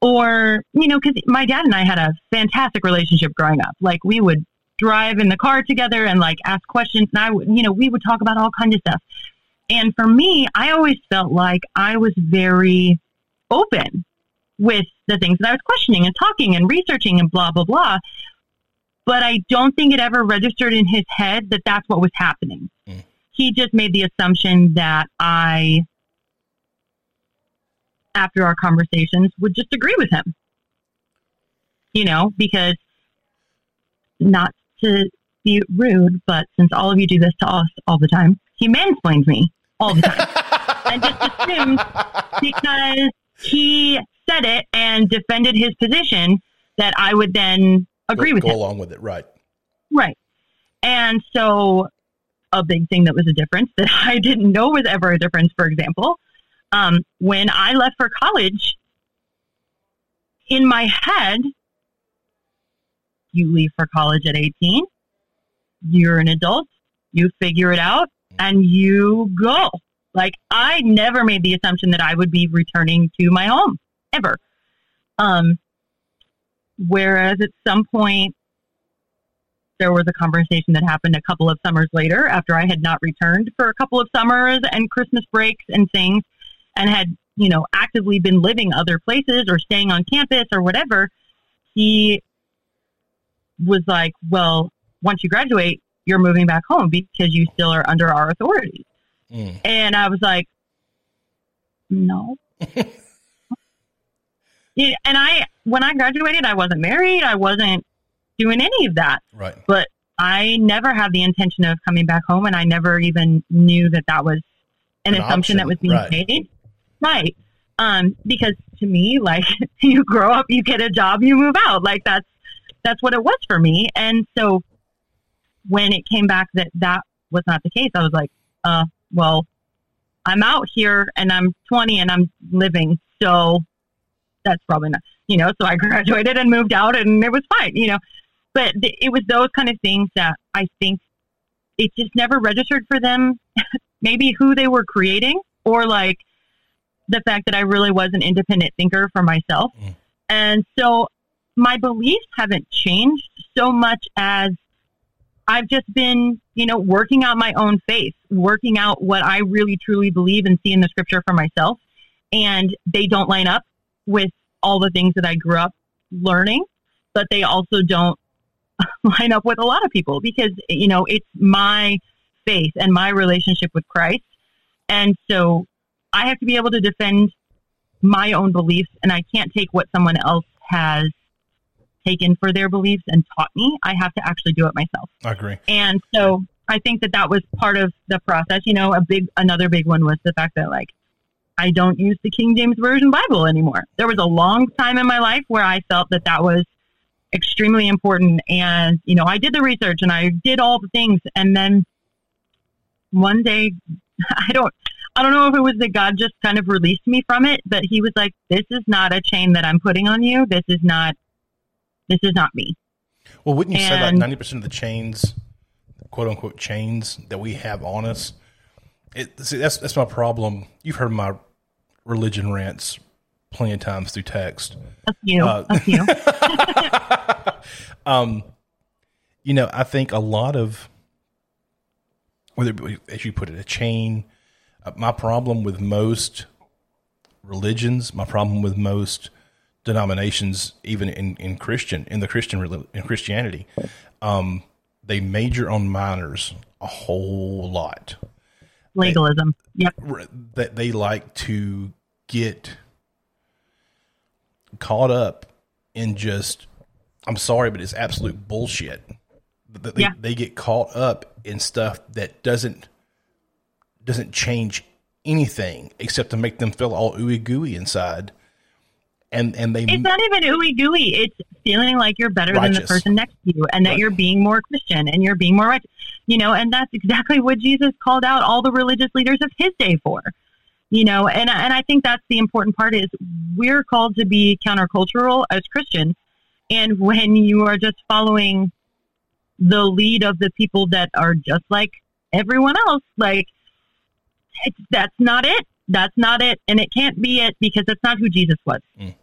Or, because my dad and I had a fantastic relationship growing up. We would drive in the car together and ask questions. And we would talk about all kinds of stuff. And for me, I always felt like I was very open with the things that I was questioning and talking and researching and blah, blah, blah. But I don't think it ever registered in his head that that's what was happening. Mm. He just made the assumption that I, after our conversations, would just agree with him, because not to be rude, but since all of you do this to us all the time, he mansplains me all the time. And just assumed because he said it and defended his position that I would then agree with him. Go along with it, right. Right. And so a big thing that was a difference that I didn't know was ever a difference, for example, when I left for college, in my head, you leave for college at 18, you're an adult, you figure it out, and you go. I never made the assumption that I would be returning to my home, ever. Whereas at some point, there was a conversation that happened a couple of summers later after I had not returned for a couple of summers and Christmas breaks and things and had, actively been living other places or staying on campus or whatever. He was like, well, once you graduate, you're moving back home because you still are under our authority. Mm. And I was like, no. And I when I graduated, I wasn't married. I wasn't doing any of that. Right. But I never had the intention of coming back home, and I never even knew that that was an assumption that was being made. Right. Because to me, like, you grow up, you get a job, you move out. Like, that's what it was for me. And so when it came back that that was not the case, I was like, well, I'm out here and I'm 20 and I'm living. So that's probably not, you know, so I graduated and moved out and it was fine, you know, but it was those kind of things that I think it just never registered for them. Maybe who they were creating, or like the fact that I really was an independent thinker for myself. Mm. And so my beliefs haven't changed so much as I've just been, you know, working out my own faith, working out what I really truly believe and see in the scripture for myself. And they don't line up with all the things that I grew up learning, but they also don't line up with a lot of people because, you know, it's my faith and my relationship with Christ. And so I have to be able to defend my own beliefs, and I can't take what someone else has taken for their beliefs and taught me. I have to actually do it myself. I agree. And so I think that that was part of the process. You know, another big one was the fact that, like, I don't use the King James Version Bible anymore. There was a long time in my life where I felt that that was extremely important. And, you know, I did the research and I did all the things. And then one day, I don't know if it was that God just kind of released me from it, but he was like, this is not a chain that I'm putting on you. This is not me. Well, wouldn't you say like 90% of the chains, quote unquote chains that we have on us, see, that's my problem. You've heard my religion rants plenty of times through text. A few. You know, I think a lot of, whether it be, as you put it, a chain. My problem with most religions, my problem with most denominations, even in Christianity, they major on minors a whole lot. Legalism. Yep. That they like to get caught up in just, I'm sorry, but it's absolute bullshit. They get caught up in stuff that doesn't change anything except to make them feel all ooey gooey inside. And it's not even ooey gooey. It's feeling like you're better than the person next to you, and that you're being more Christian and you're being more righteous, you know, and that's exactly what Jesus called out all the religious leaders of his day for, you know, and I think that's the important part is we're called to be countercultural as Christians. And when you are just following the lead of the people that are just like everyone else, like, that's not it. That's not it. And it can't be it because that's not who Jesus was. Mm.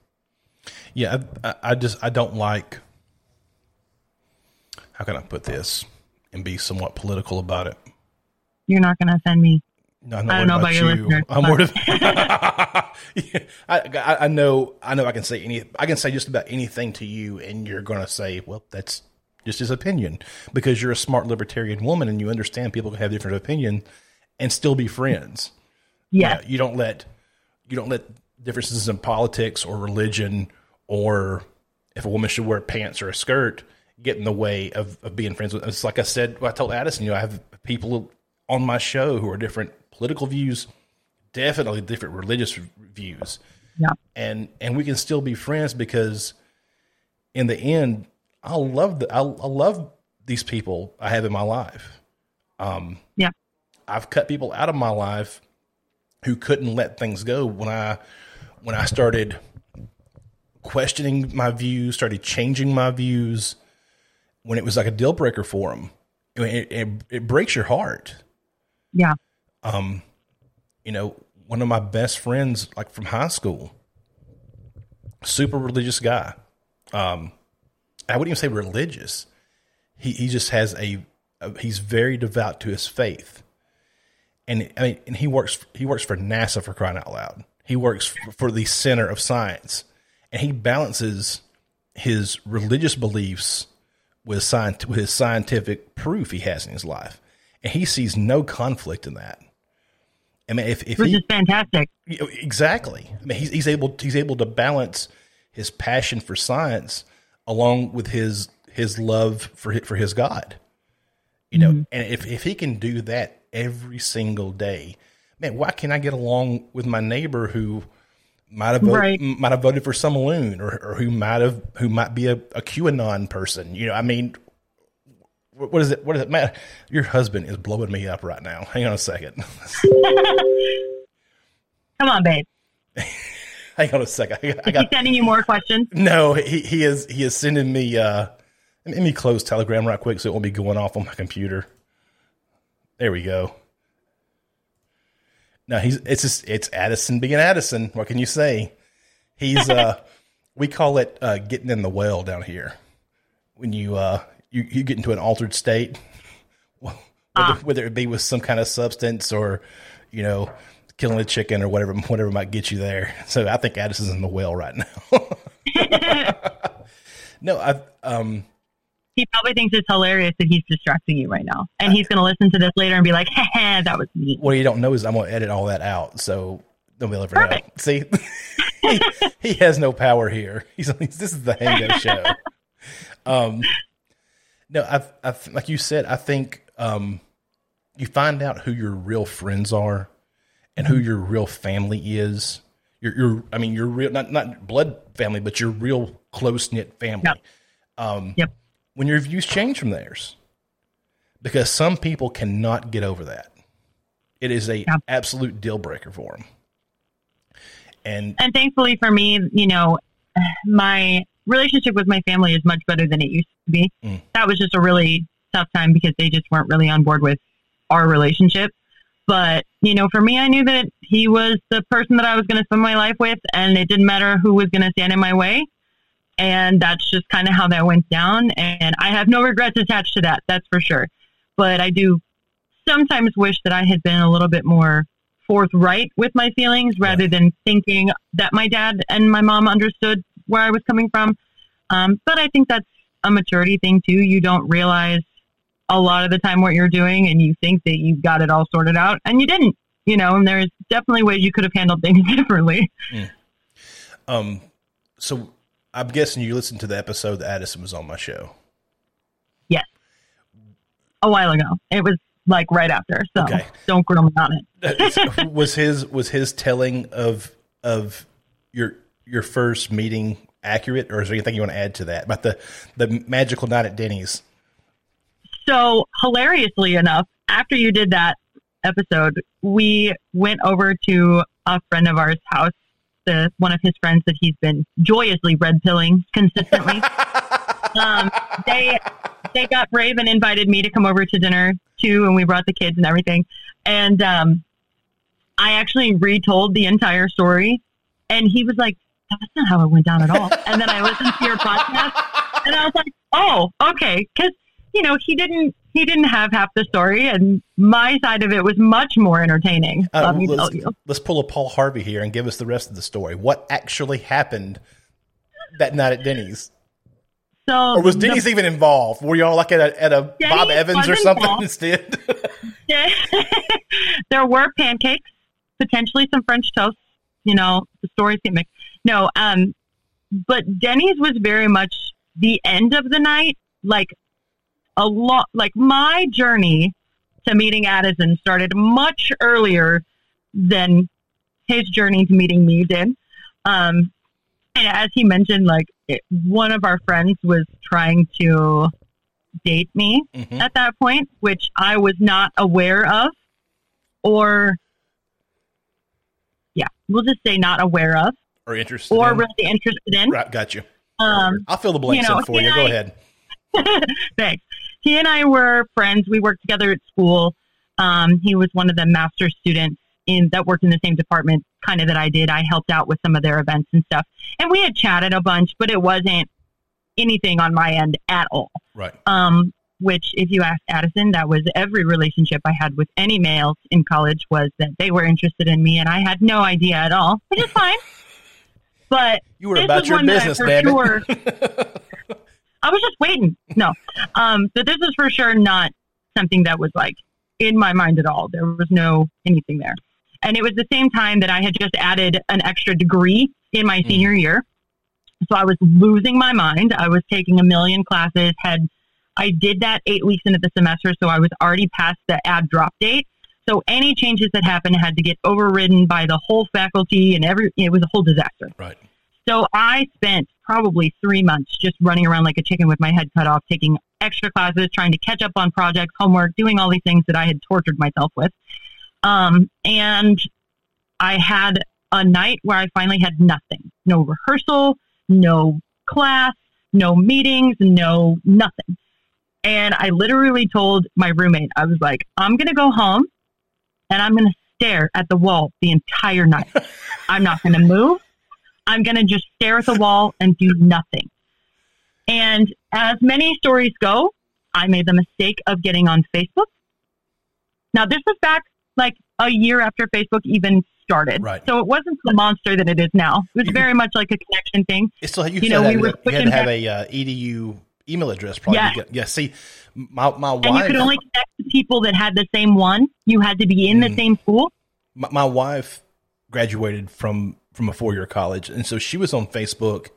Yeah. I don't like, how can I put this and be somewhat political about it? You're not going to offend me. No, I don't know about your listeners. I'm worried about I know I can say just about anything to you, and you're going to say, well, that's just his opinion, because you're a smart libertarian woman and you understand people can have different opinions and still be friends. Yeah. You know, you don't let differences in politics or religion, or if a woman should wear pants or a skirt, get in the way of being friends. It's like I said, I told Addison, you know, I have people on my show who are different political views, definitely different religious views. Yeah. And we can still be friends, because in the end, I love these people I have in my life. Yeah. I've cut people out of my life who couldn't let things go when I started questioning my views, started changing my views, when it was like a deal breaker for them. It breaks your heart. Yeah. You know, one of my best friends, like from high school, super religious guy. I wouldn't even say religious. He just has he's very devout to his faith. And I mean, and he works for NASA, for crying out loud. He works for the Center of Science, and he balances his religious beliefs with his scientific proof he has in his life. And he sees no conflict in that. I mean, which is fantastic. Exactly. I mean, he's able to balance his passion for science along with his love for his God, you know, mm-hmm. and if he can do that every single day, man, why can't I get along with my neighbor who might have voted for some loon or who might be a QAnon person? You know, I mean, what is it? Matt, your husband is blowing me up right now. Hang on a second. Come on, babe. Hang on a second. Is he sending you more questions? No, he is sending me. Let me close Telegram right quick so it won't be going off on my computer. There we go. No, it's Addison being Addison. What can you say? He's we call it getting in the well down here. When you get into an altered state, whether it be with some kind of substance or, you know, killing a chicken or whatever might get you there. So I think Addison's in the well right now. No, he probably thinks it's hilarious that he's distracting you right now. And he's going to listen to this later and be like, ha, that was me. What you don't know is I'm going to edit all that out. So nobody ever know. See, he has no power here. This is the Hango show. No, I've, like you said, I think you find out who your real friends are and who your real family is. Your real, not blood family, but your real close knit family. Yep. When your views change from theirs, because some people cannot get over that. It is an absolute deal breaker for them. And thankfully for me, you know, my relationship with my family is much better than it used to be. Mm. That was just a really tough time because they just weren't really on board with our relationship. But, you know, for me, I knew that he was the person that I was going to spend my life with, and it didn't matter who was going to stand in my way. And that's just kind of how that went down. And I have no regrets attached to that. That's for sure. But I do sometimes wish that I had been a little bit more forthright with my feelings rather than thinking that my dad and my mom understood where I was coming from. But I think that's a maturity thing too. You don't realize a lot of the time what you're doing, and you think that you've got it all sorted out, and you didn't, you know, and there's definitely ways you could have handled things differently. Mm. So I'm guessing you listened to the episode that Addison was on my show. Yes. A while ago. It was like right after. So Don't grill me on it. was his telling of your first meeting accurate, or is there anything you want to add to that about the magical night at Denny's? So hilariously enough, after you did that episode, we went over to a friend of ours' house, one of his friends that he's been joyously red pilling consistently. They got brave and invited me to come over to dinner too, and we brought the kids and everything. And I actually retold the entire story, and he was like, "That's not how it went down at all." And then I listened to your podcast, and I was like, "Oh, okay," because, you know, he didn't have half the story, and my side of it was much more entertaining. Let's pull a Paul Harvey here and give us the rest of the story. What actually happened that night at Denny's? So, or was Denny's even involved? Were y'all like at a Denny's Bob Evans or something involved instead? There were pancakes, potentially some French toast. You know, the stories get mixed. No, but Denny's was very much the end of the night, like. A lot, like my journey to meeting Addison started much earlier than his journey to meeting me did. And as he mentioned, like one of our friends was trying to date me at that point, which I was not aware of, or we'll just say not aware of, or interested, or in. Really interested in. Right, got you. I'll fill the blanks in for you. Go ahead. Thanks. He and I were friends. We worked together at school. He was one of the master's students that worked in the same department kind of that I did. I helped out with some of their events and stuff. And we had chatted a bunch, but it wasn't anything on my end at all. Right. Which, if you ask Addison, that was every relationship I had with any males in college, was that they were interested in me, and I had no idea at all, which is fine. But you were about your business, man. I was just waiting. No. But this is for sure not something that was like in my mind at all. There was no anything there. And it was the same time that I had just added an extra degree in my senior year. So I was losing my mind. I was taking a million classes. I did that 8 weeks into the semester, so I was already past the ad drop date. So any changes that happened had to get overridden by the whole faculty, and it was a whole disaster. Right. So I spent probably 3 months just running around like a chicken with my head cut off, taking extra classes, trying to catch up on projects, homework, doing all these things that I had tortured myself with. And I had a night where I finally had nothing, no rehearsal, no class, no meetings, no nothing. And I literally told my roommate, I was like, I'm going to go home and I'm going to stare at the wall the entire night. I'm not going to move. I'm going to just stare at the wall and do nothing. And as many stories go, I made the mistake of getting on Facebook. Now, this was back like a year after Facebook even started. Right. So it wasn't the monster that it is now. It was very much like a connection thing. It's like you had to have a EDU email address. Probably. Yes. Yeah. See, my wife. And you could only connect to people that had the same one. You had to be in the same school. My wife graduated from a four-year college. And so she was on Facebook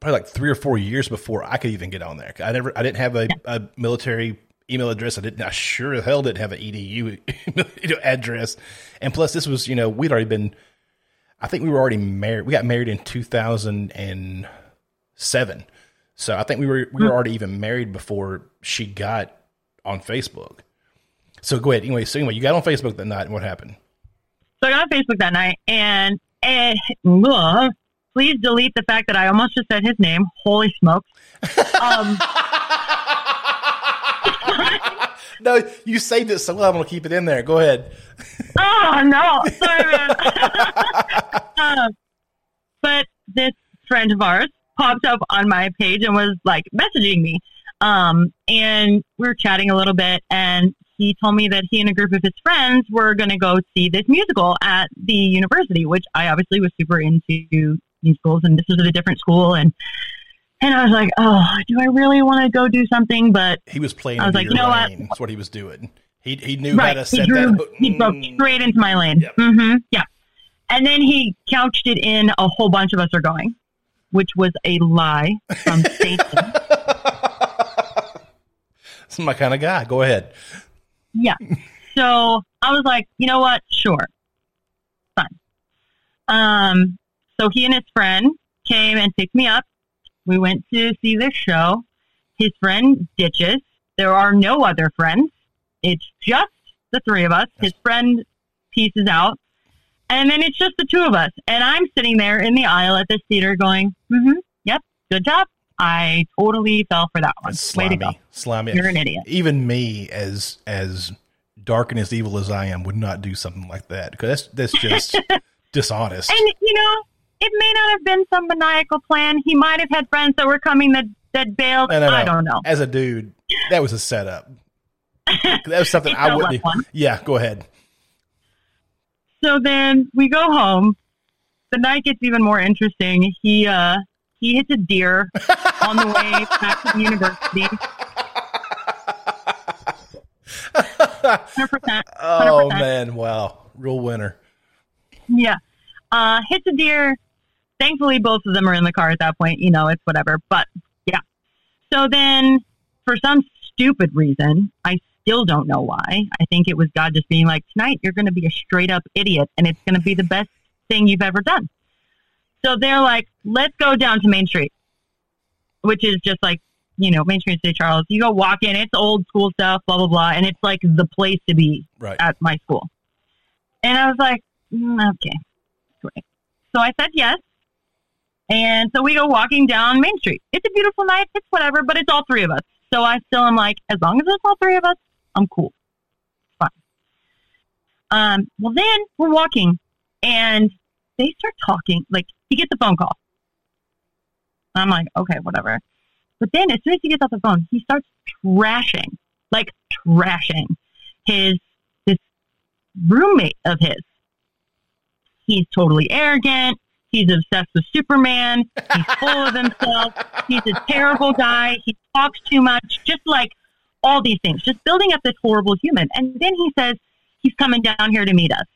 probably 3 or 4 years before I could even get on there. I didn't have a military email address. I sure as hell didn't have an EDU address. And plus this was, we'd already been, I think we were already married. We got married in 2007. So I think we were already even married before she got on Facebook. So go ahead. Anyway, you got on Facebook that night and what happened? So I got on Facebook that night and please delete the fact that I almost just said his name. Holy smokes. No, you saved it so well. I'm going to keep it in there. Go ahead. Oh, no. Sorry, man. But this friend of ours popped up on my page and was messaging me. And we were chatting a little bit. And he told me that he and a group of his friends were going to go see this musical at the university, which I obviously was super into musicals. And this was at a different school. And I was like, oh, do I really want to go do something? But he was playing. I was like, you know what? That's what he was doing. He knew how to set that. He broke straight into my lane. Yep. Mm-hmm. Yeah. And then he couched it in a whole bunch of us are going, which was a lie from Satan. That's my kind of guy. Go ahead. Yeah. So I was like, you know what? Sure. Fine. So he and his friend came and picked me up. We went to see this show. His friend ditches. There are no other friends. It's just the three of us. His friend pieces out. And then it's just the two of us. And I'm sitting there in the aisle at this theater going, mm-hmm, yep, good job. I totally fell for that one. Way to go. Slimy. You're an idiot. Even me, as dark and as evil as I am, would not do something like that. Because that's just dishonest. And, it may not have been some maniacal plan. He might have had friends that were coming that bailed. No. I don't know. As a dude, that was a setup. That was something I wouldn't. Yeah, go ahead. So then we go home. The night gets even more interesting. He hits a deer on the way back to the university. 100%. Oh, man. Wow. Real winner. Yeah. Hits a deer. Thankfully, both of them are in the car at that point. It's whatever. But, yeah. So then, for some stupid reason, I still don't know why. I think it was God just being like, tonight you're going to be a straight-up idiot, and it's going to be the best thing you've ever done. So they're like, let's go down to Main Street, which is just Main Street, St. Charles. You go walk in. It's old school stuff, blah, blah, blah, and it's like the place to be at my school. And I was like, okay. So I said yes. And so we go walking down Main Street. It's a beautiful night. It's whatever, but it's all three of us. So I still am like, as long as it's all three of us, I'm cool. Fine. Well, then we're walking and they start talking. He gets a phone call. I'm like, okay, whatever. But then as soon as he gets off the phone, he starts trashing this roommate of his. He's totally arrogant. He's obsessed with Superman. He's full of himself. He's a terrible guy. He talks too much. Just all these things. Just building up this horrible human. And then he says he's coming down here to meet us.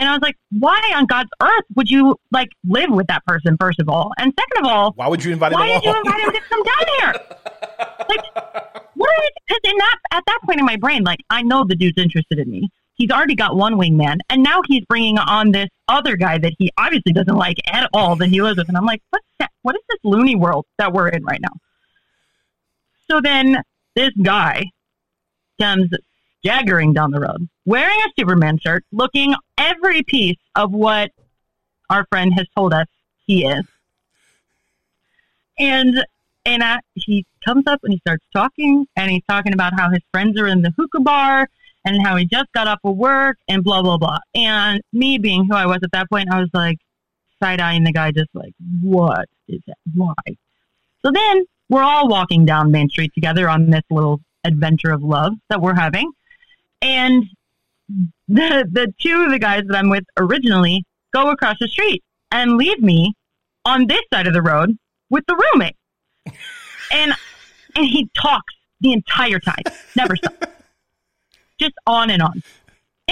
And I was like, why on God's earth would you like live with that person, first of all? And second of all, why would you invite him along? Why did you invite him to come down here? Like, what are you, because at that point in my brain, like, I know the dude's interested in me. He's already got one wingman, and now he's bringing on this other guy that he obviously doesn't like at all that he lives with. And I'm like, what's that? What is this loony world that we're in right now? So then this guy comes staggering down the road, wearing a Superman shirt, looking every piece of what our friend has told us he is. And he comes up and he starts talking, and he's talking about how his friends are in the hookah bar and how he just got off of work and blah, blah, blah. And me being who I was at that point, I was like side-eyeing the guy just like, what is that? Why? So then we're all walking down Main Street together on this little adventure of love that we're having. And the two of the guys that I'm with originally go across the street and leave me on this side of the road with the roommate. And he talks the entire time. Never stops. Just on and on. And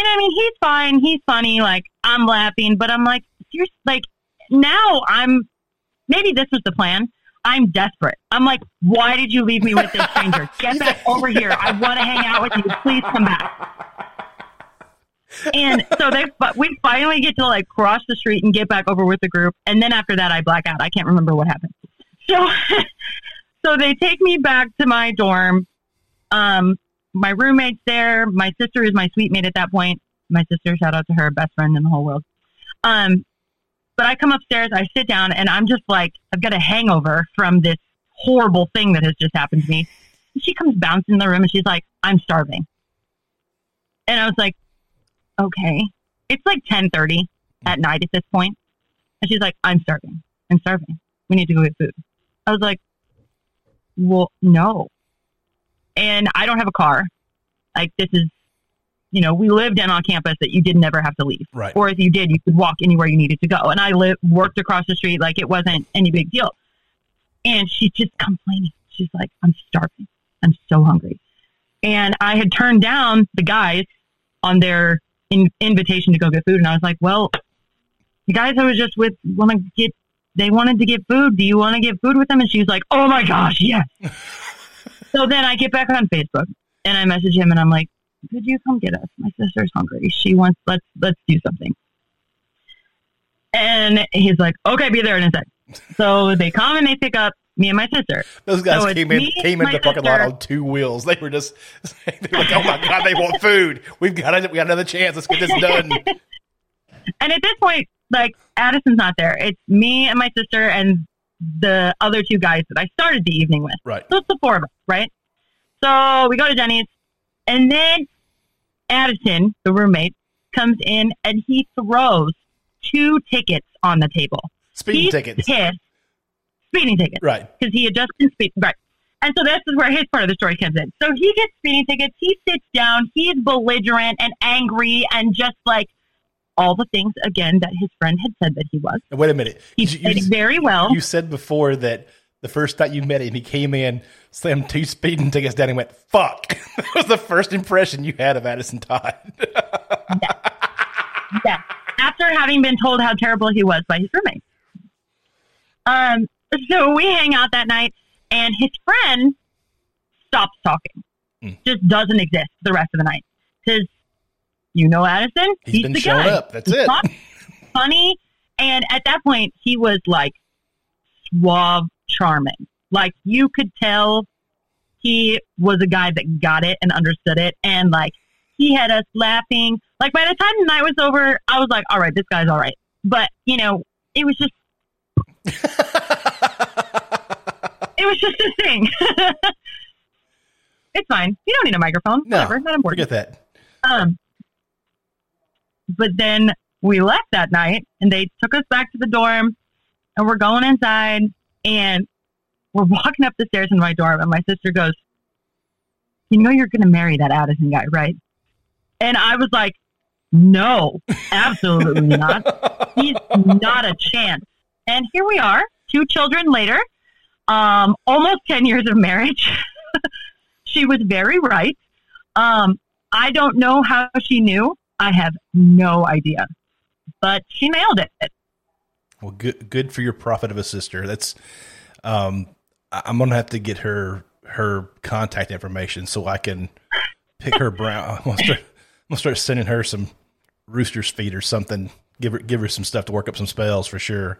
I mean, he's fine. He's funny. Like, I'm laughing, but I'm like, seriously, like now maybe this was the plan. I'm desperate. I'm like, why did you leave me with this stranger? Get back over here. I want to hang out with you. Please come back. And so we finally get to like cross the street and get back over with the group. And then after that, I black out. I can't remember what happened. So they take me back to my dorm. My roommate's there. My sister is my sweet mate at that point. My sister, shout out to her, best friend in the whole world. But I come upstairs, I sit down, and I'm just like, I've got a hangover from this horrible thing that has just happened to me. And she comes bouncing in the room, and she's like, I'm starving. And I was like, okay. It's like 10:30 at night at this point. And she's like, I'm starving. I'm starving. We need to go get food. I was like, well, no. And I don't have a car. Like, this is, you know, we lived in on campus that you didn't ever have to leave. Right. Or if you did, you could walk anywhere you needed to go. And I worked across the street. Like, it wasn't any big deal. And she's just complaining. She's like, I'm starving. I'm so hungry. And I had turned down the guys on their invitation to go get food. And I was like, well, the guys I was just with they wanted to get food. Do you want to get food with them? And she's like, oh my gosh, yes. So then I get back on Facebook and I message him and I'm like, could you come get us? My sister's hungry. She wants, let's do something. And he's like, okay, be there in a sec. So they come and they pick up me and my sister. Those guys came in the fucking lot on two wheels. They were just, they were like, oh my God, they want food. We got another chance. Let's get this done. And at this point, like, Addison's not there. It's me and my sister and the other two guys that I started the evening with. Right. So it's the four of us, right? So we go to Denny's, and then Addison, the roommate, comes in and he throws 2 tickets on the table. Speeding tickets. Right. Because he had just been speeding. Right. And so this is where his part of the story comes in. So he gets speeding tickets. He sits down. He's belligerent and angry and just like all the things, again, that his friend had said that he was. Wait a minute. He did very well. You said before that the first time you met him, he came in, slammed 2 speeding tickets down, and went, fuck. That was the first impression you had of Addison Todd. Yeah. Yeah. After having been told how terrible he was by his roommate. So we hang out that night, and his friend stops talking. Just doesn't exist the rest of the night. Because, you know, Addison, he's been the guy. Up. That's it. Funny. And at that point, he was like suave, charming. Like, you could tell he was a guy that got it and understood it. And like, he had us laughing. Like, by the time the night was over, I was like, all right, this guy's all right. But, you know, it was just, it was just a thing. It's fine. You don't need a microphone. No, whatever. Not important. Forget that. But then we left that night and they took us back to the dorm and we're going inside and we're walking up the stairs in my dorm and my sister goes, you know, you're going to marry that Addison guy, right? And I was like, no, absolutely not. He's not a chance. And here we are, 2 children later, almost 10 years of marriage. She was very right. I don't know how she knew. I have no idea. but she nailed it. Well, good for your prophet of a sister. That's, I'm going to have to get her contact information so I can pick her brown. I'm going to start sending her some rooster's feet or something. Give her some stuff to work up some spells for sure.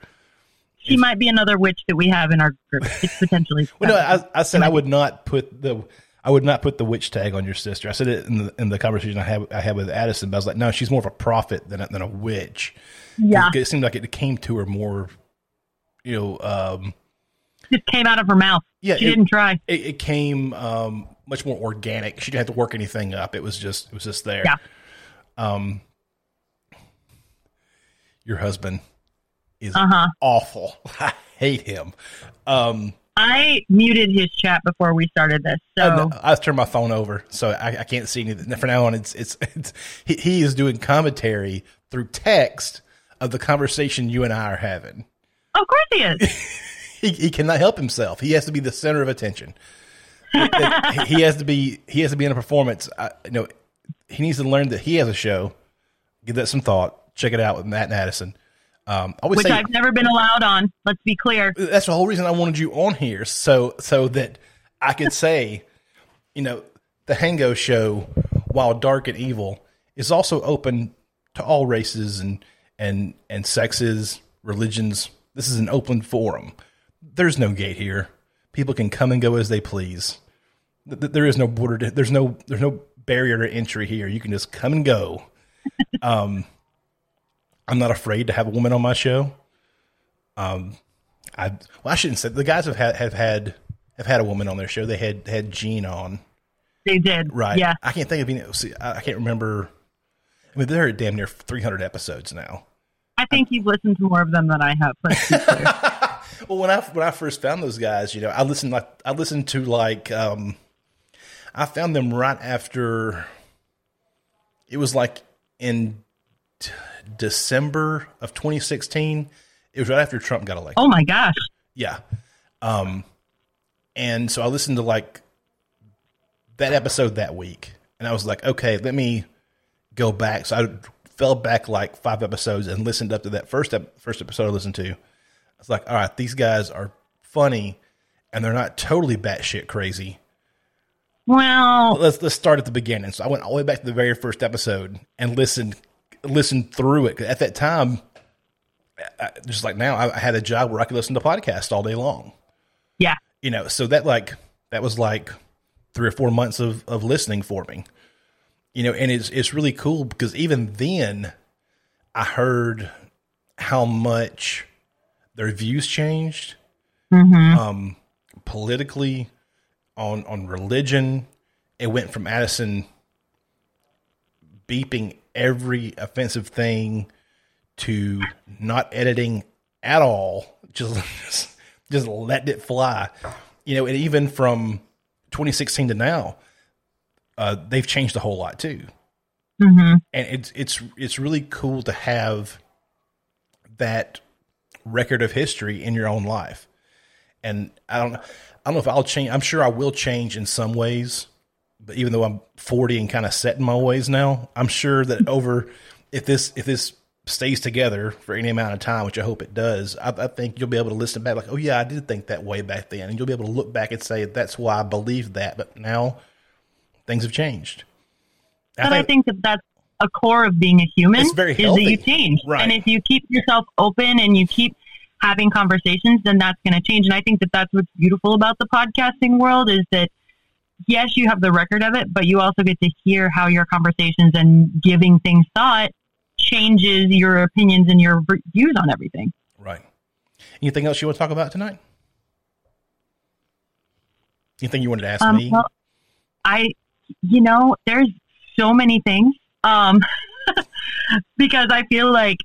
She might be another witch that we have in our group. It's potentially. Well, no, I said I would not put the witch tag on your sister. I said it in the conversation I had with Addison, but I was like, no, she's more of a prophet than a witch. Yeah. It seemed like it came to her more, just came out of her mouth. Yeah, she didn't try. It came much more organic. She didn't have to work anything up. It was just there. Yeah. Your husband is awful. I hate him. I muted his chat before we started this, so I turned my phone over, so I can't see anything. For now on, it's he is doing commentary through text of the conversation you and I are having. Of course he is. He cannot help himself. He has to be the center of attention. He has to be in a performance. He needs to learn that he has a show. Give that some thought. Check it out with Matt and Addison. Which I've never been allowed on. Let's be clear. That's the whole reason I wanted you on here, so that I could say, the Hango Show, while dark and evil, is also open to all races and sexes, religions. This is an open forum. There's no gate here. People can come and go as they please. There is no border. There's no barrier to entry here. You can just come and go. I'm not afraid to have a woman on my show. I shouldn't say the guys have had a woman on their show. They had Gene on. They did, right? Yeah. I can't think of any. See, I can't remember. I mean, there are damn near 300 episodes now. I think you've listened to more of them than I have. Let's be clear. Well, when I first found those guys, I found them right after. It was like in December of 2016. It was right after Trump got elected. Oh my gosh. Yeah. And so I listened to that episode that week, and I was like, okay, let me go back. So I fell back 5 episodes and listened up to that first episode I listened to. I was like, all right, these guys are funny and they're not totally batshit crazy. Well, let's start at the beginning. So I went all the way back to the very first episode and listened through it. At that time, just like now, I had a job where I could listen to podcasts all day long. Yeah. So that was 3 or 4 months of listening for me, and it's really cool because even then I heard how much their views changed, politically, on religion. It went from Addison beeping every offensive thing to not editing at all, just let it fly, and even from 2016 to now, they've changed a whole lot too. And it's really cool to have that record of history in your own life. And I don't know if I'll change. I'm sure I will change in some ways. But even though I'm 40 and kind of set in my ways now, I'm sure that if this stays together for any amount of time, which I hope it does, I think you'll be able to listen back like, oh yeah, I did think that way back then. And you'll be able to look back and say, that's why I believed that. But now things have changed. But I think that that's a core of being a human. It's very healthy. Is that you change. Right. And if you keep yourself open and you keep having conversations, then that's going to change. And I think that that's what's beautiful about the podcasting world is that, yes, you have the record of it, but you also get to hear how your conversations and giving things thought changes your opinions and your views on everything. Right. Anything else you want to talk about tonight? Anything you wanted to ask me? Well, there's so many things, because I feel like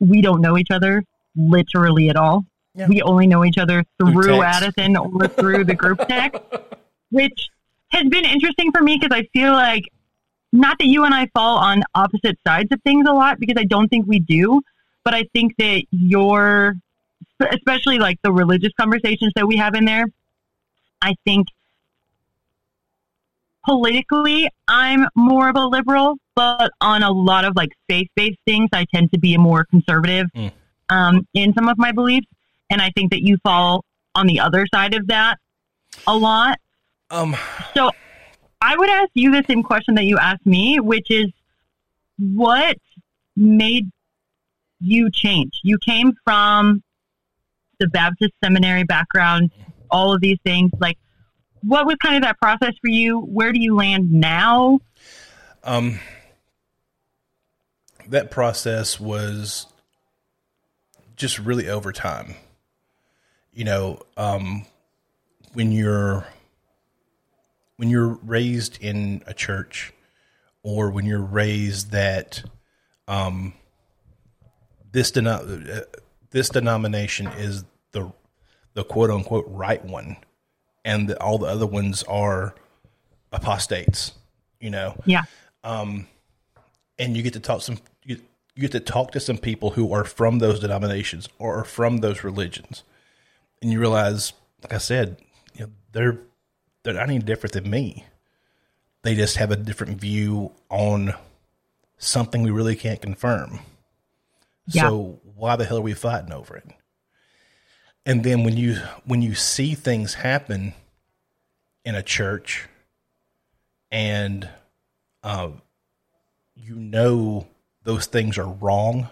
we don't know each other literally at all. Yeah. We only know each other through Addison or through the group text, which has been interesting for me because I feel like, not that you and I fall on opposite sides of things a lot, because I don't think we do, but I think that especially the religious conversations that we have in there, I think politically I'm more of a liberal, but on a lot of like faith-based things, I tend to be more conservative in some of my beliefs. And I think that you fall on the other side of that a lot. So I would ask you the same question that you asked me, which is what made you change? You came from the Baptist seminary background, all of these things. Like, what was kind of that process for you? Where do you land now? That process was just really over time. You know, when you're raised in a church, or when you're raised that this denomination is the quote unquote right one, and all the other ones are apostates. You know, yeah. And you get to talk to some people who are from those denominations or are from those religions, and you realize, like I said, you know, they're not any different than me. They just have a different view on something we really can't confirm. Yeah. So why the hell are we fighting over it? And then when you see things happen in a church, and you know those things are wrong,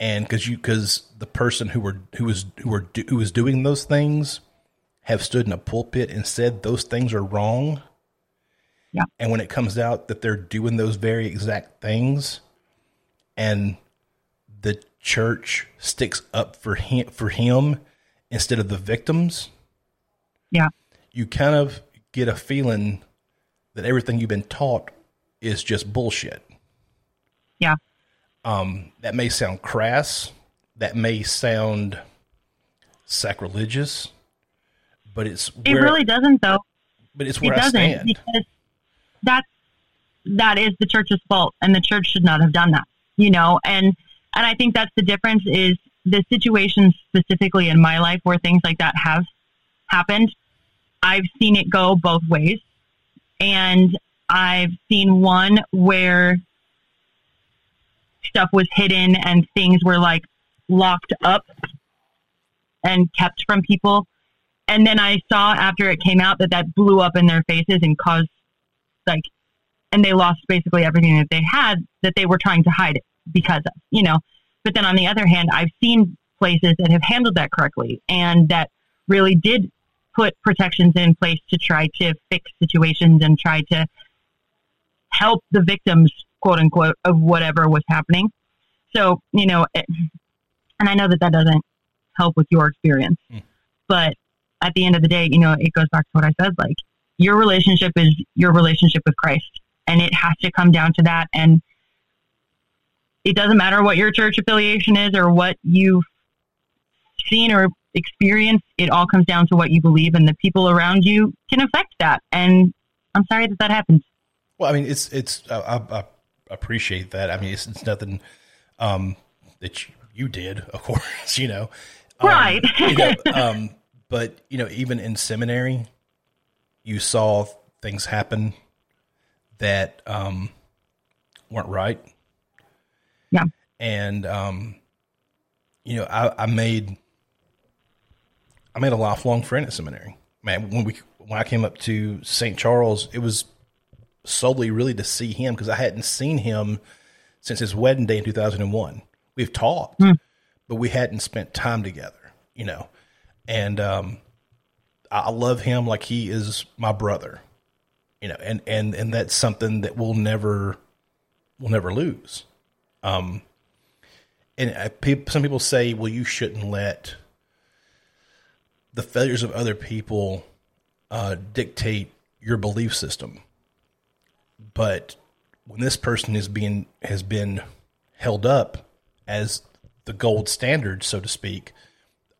and because the person who was doing those things have stood in a pulpit and said those things are wrong. Yeah. And when it comes out that they're doing those very exact things, and the church sticks up for him instead of the victims. Yeah. You kind of get a feeling that everything you've been taught is just bullshit. Yeah. That may sound crass. That may sound sacrilegious, but it really doesn't though. But it's where it doesn't, I stand. Because that is the church's fault, and the church should not have done that, you know? And I think that's the difference, is the situations specifically in my life where things like that have happened. I've seen it go both ways. And I've seen one where stuff was hidden and things were like locked up and kept from people. And then I saw after it came out that blew up in their faces and caused like, and they lost basically everything that they had that they were trying to hide it because of, you know. But then on the other hand, I've seen places that have handled that correctly and that really did put protections in place to try to fix situations and try to help the victims, quote unquote, of whatever was happening. So, you know, and I know that doesn't help with your experience, but at the end of the day, you know, it goes back to what I said, like your relationship is your relationship with Christ, and it has to come down to that. And it doesn't matter what your church affiliation is or what you've seen or experienced. It all comes down to what you believe, and the people around you can affect that. And I'm sorry that happened. Well, I mean, I appreciate that. I mean, it's nothing that you did, of course, you know. Right. You know, but, you know, even in seminary, you saw things happen that weren't right. Yeah. And, you know, I made a lifelong friend at seminary, man. When I came up to St. Charles, it was solely really to see him, because I hadn't seen him since his wedding day in 2001. We've talked, but we hadn't spent time together, you know? And, I love him like he is my brother, you know, and that's something that we'll never lose. Some people say, well, you shouldn't let the failures of other people dictate your belief system. But when this person has been held up as the gold standard, so to speak,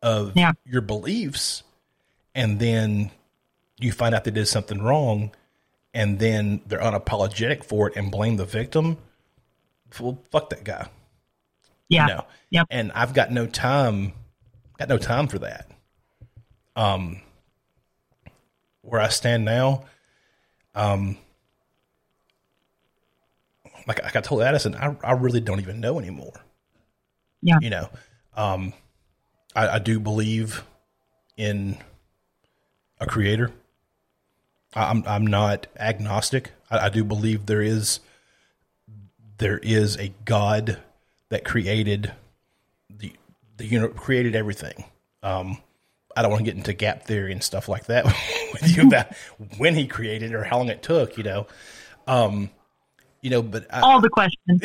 of your beliefs, and then you find out they did something wrong, and then they're unapologetic for it and blame the victim. Well, fuck that guy. Yeah. You know? Yep. And I've got no time for that. Where I stand now, like I told Addison, I really don't even know anymore. Yeah. You know, I do believe in a creator. I'm not agnostic. I do believe there is a God that created created everything. I don't want to get into gap theory and stuff like that with you about when he created or how long it took, you know. But all the questions.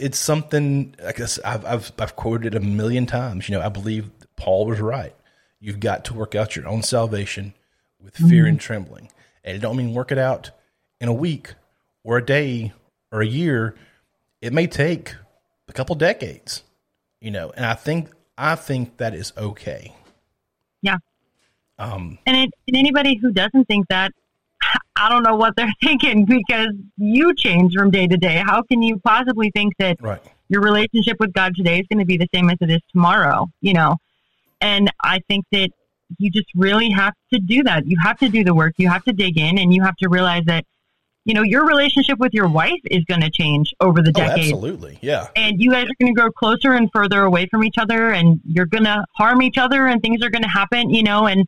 It's something. I guess I've quoted it 1,000,000 times. You know, I believe Paul was right. You've got to work out your own salvation with fear and trembling, and it don't mean work it out in a week or a day or a year. It may take a couple decades, you know, and I think that is okay. Yeah. And anybody who doesn't think that, I don't know what they're thinking, because you change from day to day. How can you possibly think that your relationship with God today is going to be the same as it is tomorrow, you know? And I think that you just really have to do that. You have to do the work. You have to dig in, and you have to realize that, you know, your relationship with your wife is going to change over the decade. Absolutely. Yeah. And you guys are going to grow closer and further away from each other, and you're going to harm each other, and things are going to happen, you know, and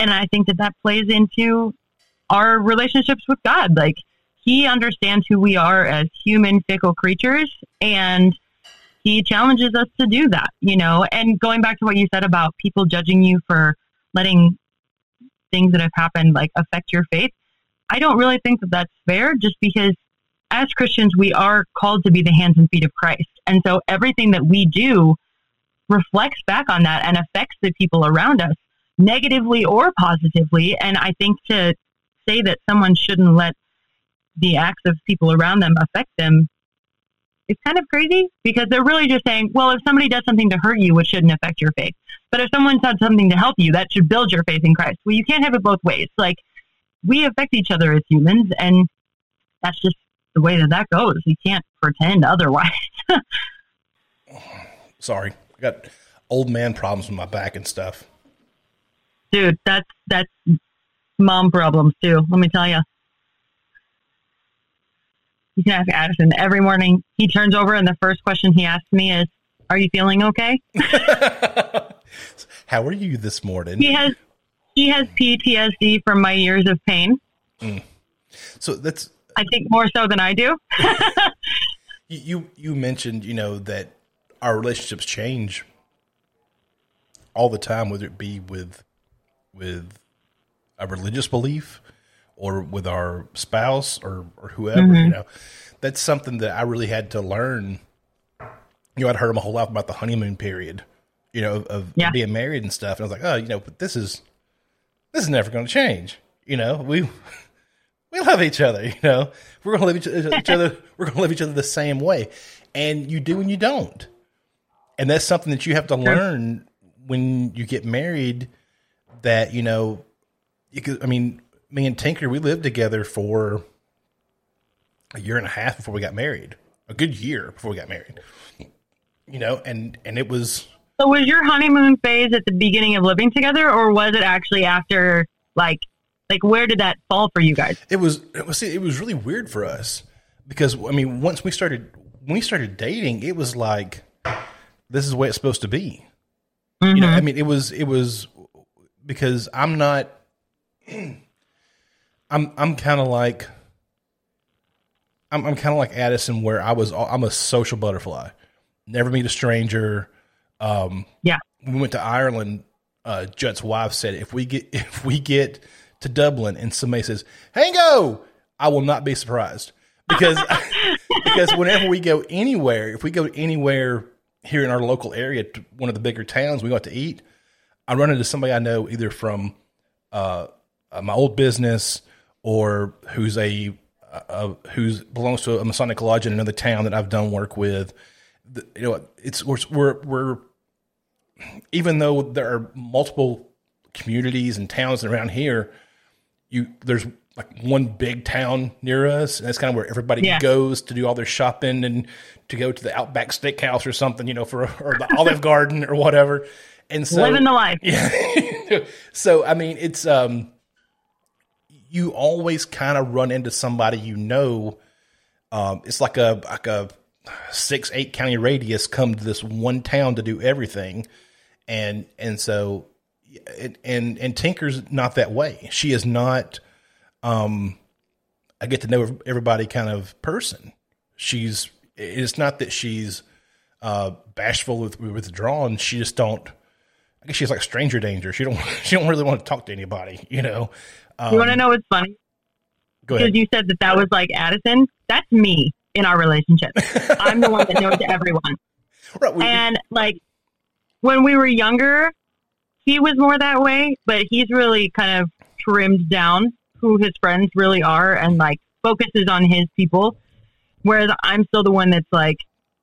I think that plays into our relationships with God. Like, he understands who we are as human, fickle creatures, and he challenges us to do that, you know. And going back to what you said about people judging you for letting things that have happened, like, affect your faith, I don't really think that that's fair, just because as Christians, we are called to be the hands and feet of Christ. And so everything that we do reflects back on that and affects the people around us, negatively or positively. And I think to say that someone shouldn't let the acts of people around them affect them, it's kind of crazy, because they're really just saying, well, if somebody does something to hurt you, it shouldn't affect your faith. But if someone does something to help you, that should build your faith in Christ. Well, you can't have it both ways. Like, we affect each other as humans, and that's just the way that goes. You can't pretend otherwise. Sorry. I got old man problems with my back and stuff. Dude, that's mom problems too. Let me tell you. You can ask Addison every morning. He turns over, and the first question he asks me is, "Are you feeling okay?" How are you this morning? He has PTSD from my years of pain. Mm. So that's, I think, more so than I do. You mentioned, you know, that our relationships change all the time, whether it be with a religious belief, or with our spouse, or whoever, you know. That's something that I really had to learn. You know, I'd heard my whole life about the honeymoon period, you know, of being married and stuff. And I was like, oh, you know, but this is never going to change. You know, we love each other, you know, we're going to live each other the same way. And you do, and you don't. And that's something that you have to learn when you get married, that, you know, you could, I mean, me and Tinker, we lived together for a year and a half before we got married. A good year before we got married. You know, and it was... So was your honeymoon phase at the beginning of living together, or was it actually after, like where did that fall for you guys? It was really weird for us, because, I mean, once we started dating, it was like, this is the way it's supposed to be. Mm-hmm. You know, I mean, it was because I'm not... I'm kind of like Addison, where I'm a social butterfly. Never meet a stranger. When we went to Ireland, Judd's wife said, if we get to Dublin and somebody says, "Hango," I will not be surprised, because whenever we go anywhere, if we go anywhere here in our local area, to one of the bigger towns, we go out to eat, I run into somebody I know, either from my old business, or who's who belongs to a Masonic lodge in another town that I've done work with. You know, we're even though there are multiple communities and towns around here, there's like one big town near us, and that's kind of where everybody goes to do all their shopping and to go to the Outback Steakhouse or something, you know, or the Olive Garden or whatever. And so living the life. Yeah. So I mean, it's you always kind of run into somebody, you know. It's like a 6-8 county radius come to this one town to do everything. And so, and Tinker's not that way. She is not, I get to know everybody kind of person. She's, it's not that she's, bashful with withdrawn. She just don't, I guess she's like stranger danger. She don't really want to talk to anybody, you know? You want to know what's funny? Go ahead. Because you said that was like Addison. That's me in our relationship. I'm the one that knows everyone. Right, and like when we were younger, he was more that way, but he's really kind of trimmed down who his friends really are and like focuses on his people. Whereas I'm still the one that's like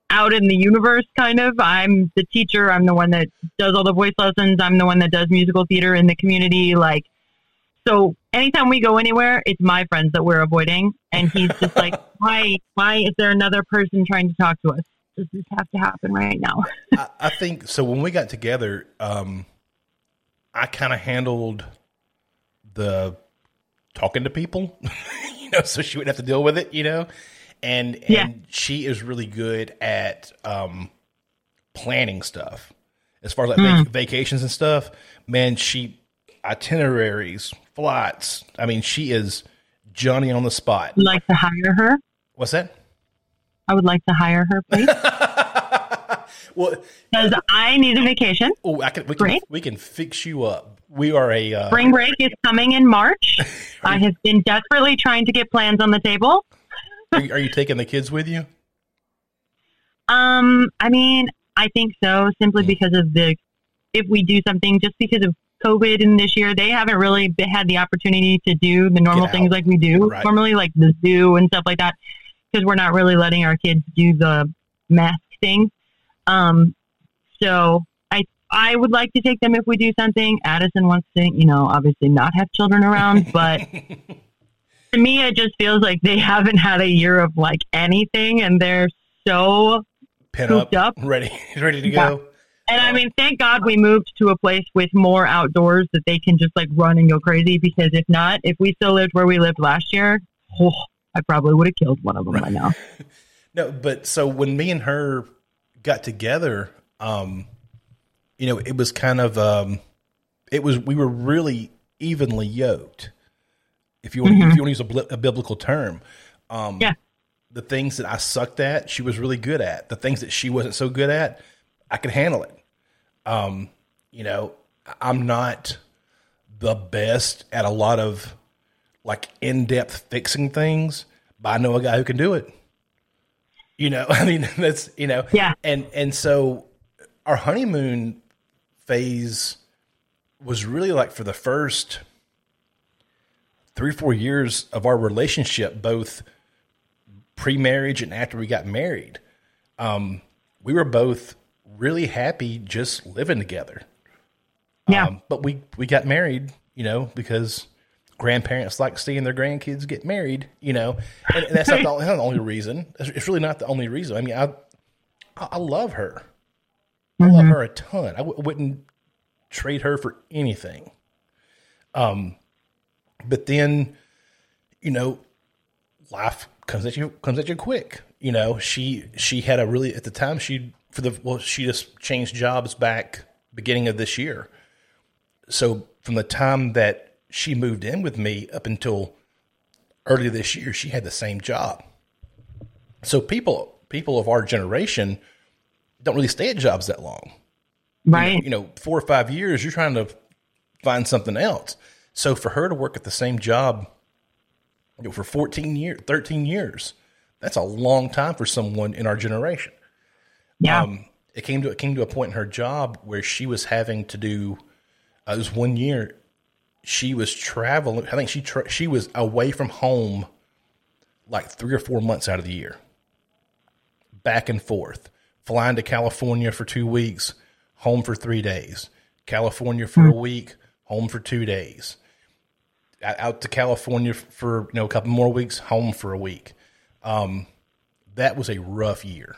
out in the universe, kind of. I'm the teacher. I'm the one that does all the voice lessons. I'm the one that does musical theater in the community. Like, so anytime we go anywhere, it's my friends that we're avoiding. And he's just like, why is there another person trying to talk to us? Does this have to happen right now? I think so. When we got together, I kind of handled the talking to people, you know, so she wouldn't have to deal with it, you know, and yeah. She is really good at planning stuff as far as like vacations and stuff, man. She itineraries, flights. I mean, she is Johnny on the spot. I'd like to hire her. What's that? I would like to hire her, please. Well, because I need a vacation. Oh, we can fix you up. We are a spring break is coming in March. I have been desperately trying to get plans on the table. Are you taking the kids with you? I mean, I think so. Simply because of if we do something, just because of COVID and this year, they haven't really had the opportunity to do the normal things like we do normally, like the zoo and stuff like that. Because we're not really letting our kids do the mask thing. So I would like to take them if we do something. Addison wants to, you know, obviously not have children around, but to me, it just feels like they haven't had a year of like anything and they're so cooped up, ready to go. And I mean, thank God we moved to a place with more outdoors that they can just like run and go crazy, because if not, if we still lived where we lived last year, I probably would have killed one of them by now. No, but so when me and her got together, you know, it was kind of, we were really evenly yoked. If you want to use a biblical term, the things that I sucked at, she was really good at. The things that she wasn't so good at, I could handle it. You know, I'm not the best at a lot of like in-depth fixing things, but I know a guy who can do it. You know, I mean, that's, you know, and so our honeymoon phase was really like for the first 3-4 years of our relationship, both pre-marriage and after we got married. We were both really happy just living together. Yeah. But we got married, you know, because grandparents like seeing their grandkids get married, you know, and that's not the only reason. It's really not the only reason. I mean, I love her. I love her a ton. I wouldn't trade her for anything. But then, you know, life comes at you quick. You know, she had a really, at the time she just changed jobs back beginning of this year. So from the time that she moved in with me up until early this year, she had the same job. So people of our generation don't really stay at jobs that long, right? You know, 4 or 5 years, you're trying to find something else. So for her to work at the same job, you know, for 13 years, that's a long time for someone in our generation. Yeah. It came to a point in her job where she was having to do, it was 1 year, she was traveling. I think she was away from home like 3 or 4 months out of the year, back and forth, flying to California for 2 weeks, home for 3 days, California for a week, home for 2 days, out to California for, you know, a couple more weeks, home for a week. That was a rough year.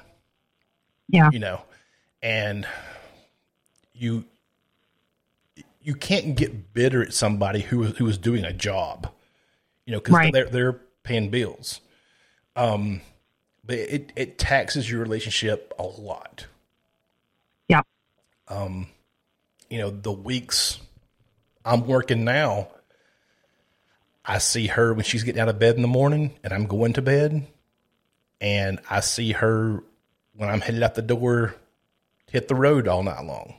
Yeah. You know, and you can't get bitter at somebody who was doing a job. you know, because they're paying bills. But it taxes your relationship a lot. Yeah. You know, the weeks I'm working now, I see her when she's getting out of bed in the morning and I'm going to bed, and I see her when I'm headed out the door, hit the road all night long,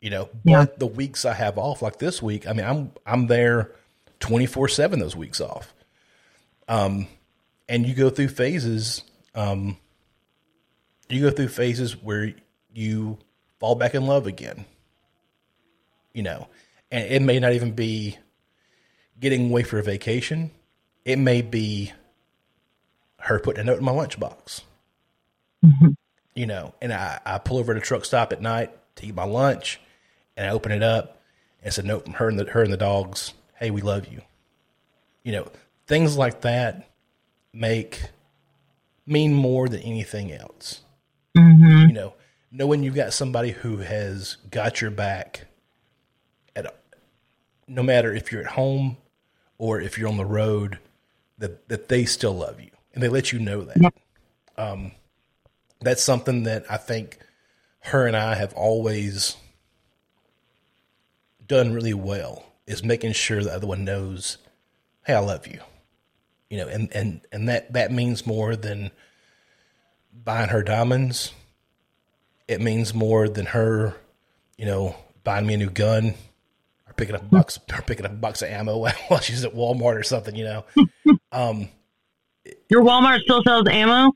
you know. Yeah. But the weeks I have off, like this week, I mean, I'm there 24/7 those weeks off. And you go through phases, where you fall back in love again, you know, and it may not even be getting away for a vacation. It may be her putting a note in my lunchbox, mm-hmm. you know, and I pull over at a truck stop at night to eat my lunch, and I open it up and it's a note from her and the dogs. Hey, we love you. You know, things like that mean more than anything else. Mm-hmm. You know, knowing you've got somebody who has got your back no matter if you're at home or if you're on the road, that they still love you and they let you know that. Yep. That's something that I think her and I have always done really well, is making sure the other one knows, hey, I love you. You know, and that means more than buying her diamonds. It means more than her, you know, buying me a new gun or picking up a box of ammo while she's at Walmart or something, you know. Your Walmart still sells ammo?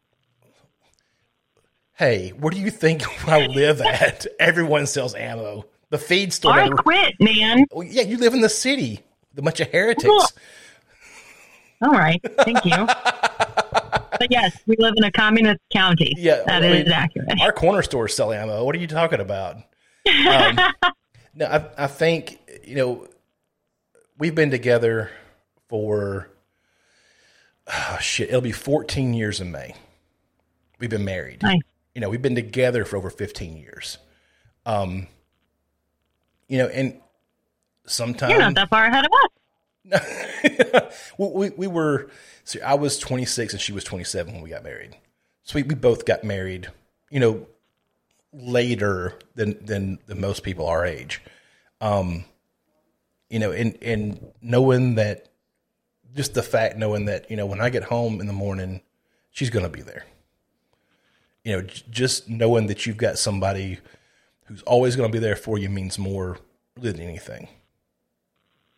Hey, where do you think I live at? Everyone sells ammo. The feed store. I quit, man. Oh, yeah, you live in the city. A bunch of heretics. Cool. All right. Thank you. But yes, we live in a communist county. Yeah, that is accurate. Our corner stores sell ammo. What are you talking about? No, I think, you know, we've been together for, it'll be 14 years in May. We've been married. Nice. You know, we've been together for over 15 years. You know, and sometimes... You're not that far ahead of us. No, we were. So I was 26 and she was 27 when we got married. So we both got married, you know, later than most people our age. You know, and knowing that, just the fact knowing that, you know, when I get home in the morning, she's going to be there. You know, just knowing that you've got somebody who's always going to be there for you means more than anything.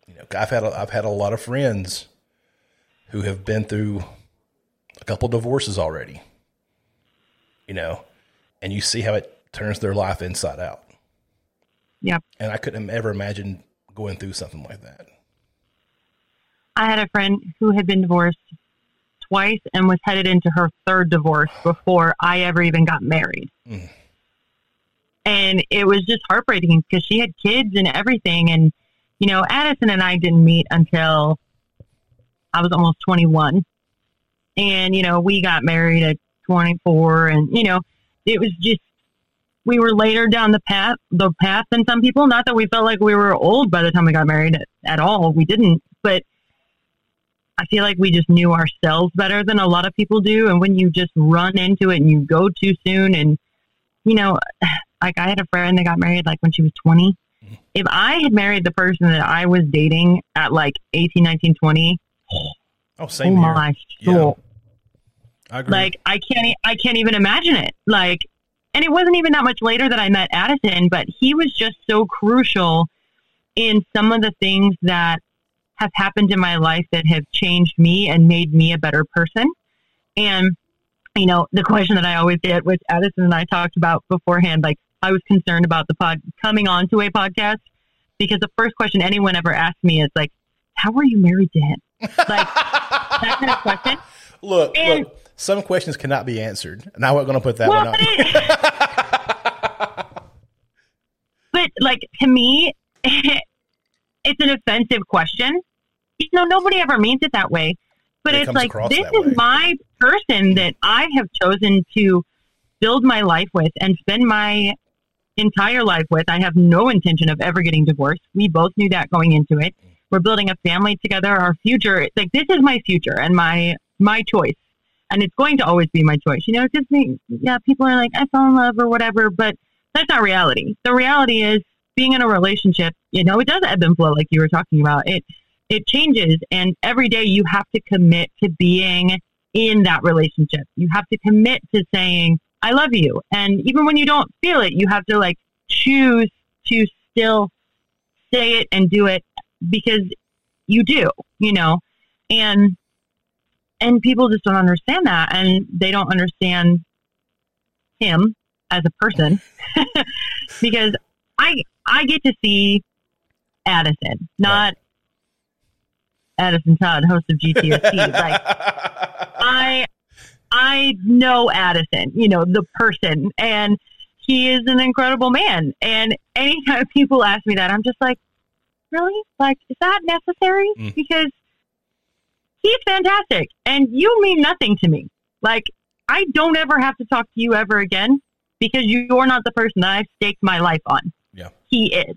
You know, I've had a lot of friends who have been through a couple divorces already, you know, and you see how it turns their life inside out. Yep. And I couldn't ever imagine going through something like that. I had a friend who had been divorced twice and was headed into her third divorce before I ever even got married. Mm. And it was just heartbreaking because she had kids and everything, and you know, Addison and I didn't meet until I was almost 21. And, you know, we got married at 24, and, you know, it was just, we were later down the path than some people. Not that we felt like we were old by the time we got married at all. We didn't, but I feel like we just knew ourselves better than a lot of people do. And when you just run into it and you go too soon, and, you know, like I had a friend that got married like when she was 20. If I had married the person that I was dating at like 18, 19, 20, oh, same here. My soul. Yeah. I agree. Like I can't even imagine it. Like, and it wasn't even that much later that I met Addison, but he was just so crucial in some of the things that have happened in my life that have changed me and made me a better person. And, you know, the question that I always get, which Addison and I talked about beforehand, like, I was concerned about the pod coming on to a podcast, because the first question anyone ever asked me is like, how were you married to him? Like that kind of question. Look, some questions cannot be answered, and I wasn't going to put that one on. But like, to me, it's an offensive question. You know, nobody ever means it that way, but it's like, this is my person that I have chosen to build my life with and spend my entire life with. I have no intention of ever getting divorced. We both knew that going into it. We're building a family together. Our future, like, this is my future and my choice. And it's going to always be my choice. You know, it just makes, yeah, people are like, I fell in love or whatever, but that's not reality. The reality is being in a relationship, you know, it does ebb and flow like you were talking about. It changes. And every day you have to commit to being in that relationship. You have to commit to saying, I love you. And even when you don't feel it, you have to like choose to still say it and do it because you do, you know, and people just don't understand that. And they don't understand him as a person because I get to see Addison, not Addison Todd, host of GTSC. Like I know Addison, you know, the person, and he is an incredible man. And anytime people ask me that, I'm just like, really? Like, is that necessary? Because he's fantastic and you mean nothing to me. Like, I don't ever have to talk to you ever again because you're not the person that I've staked my life on. Yeah. He is.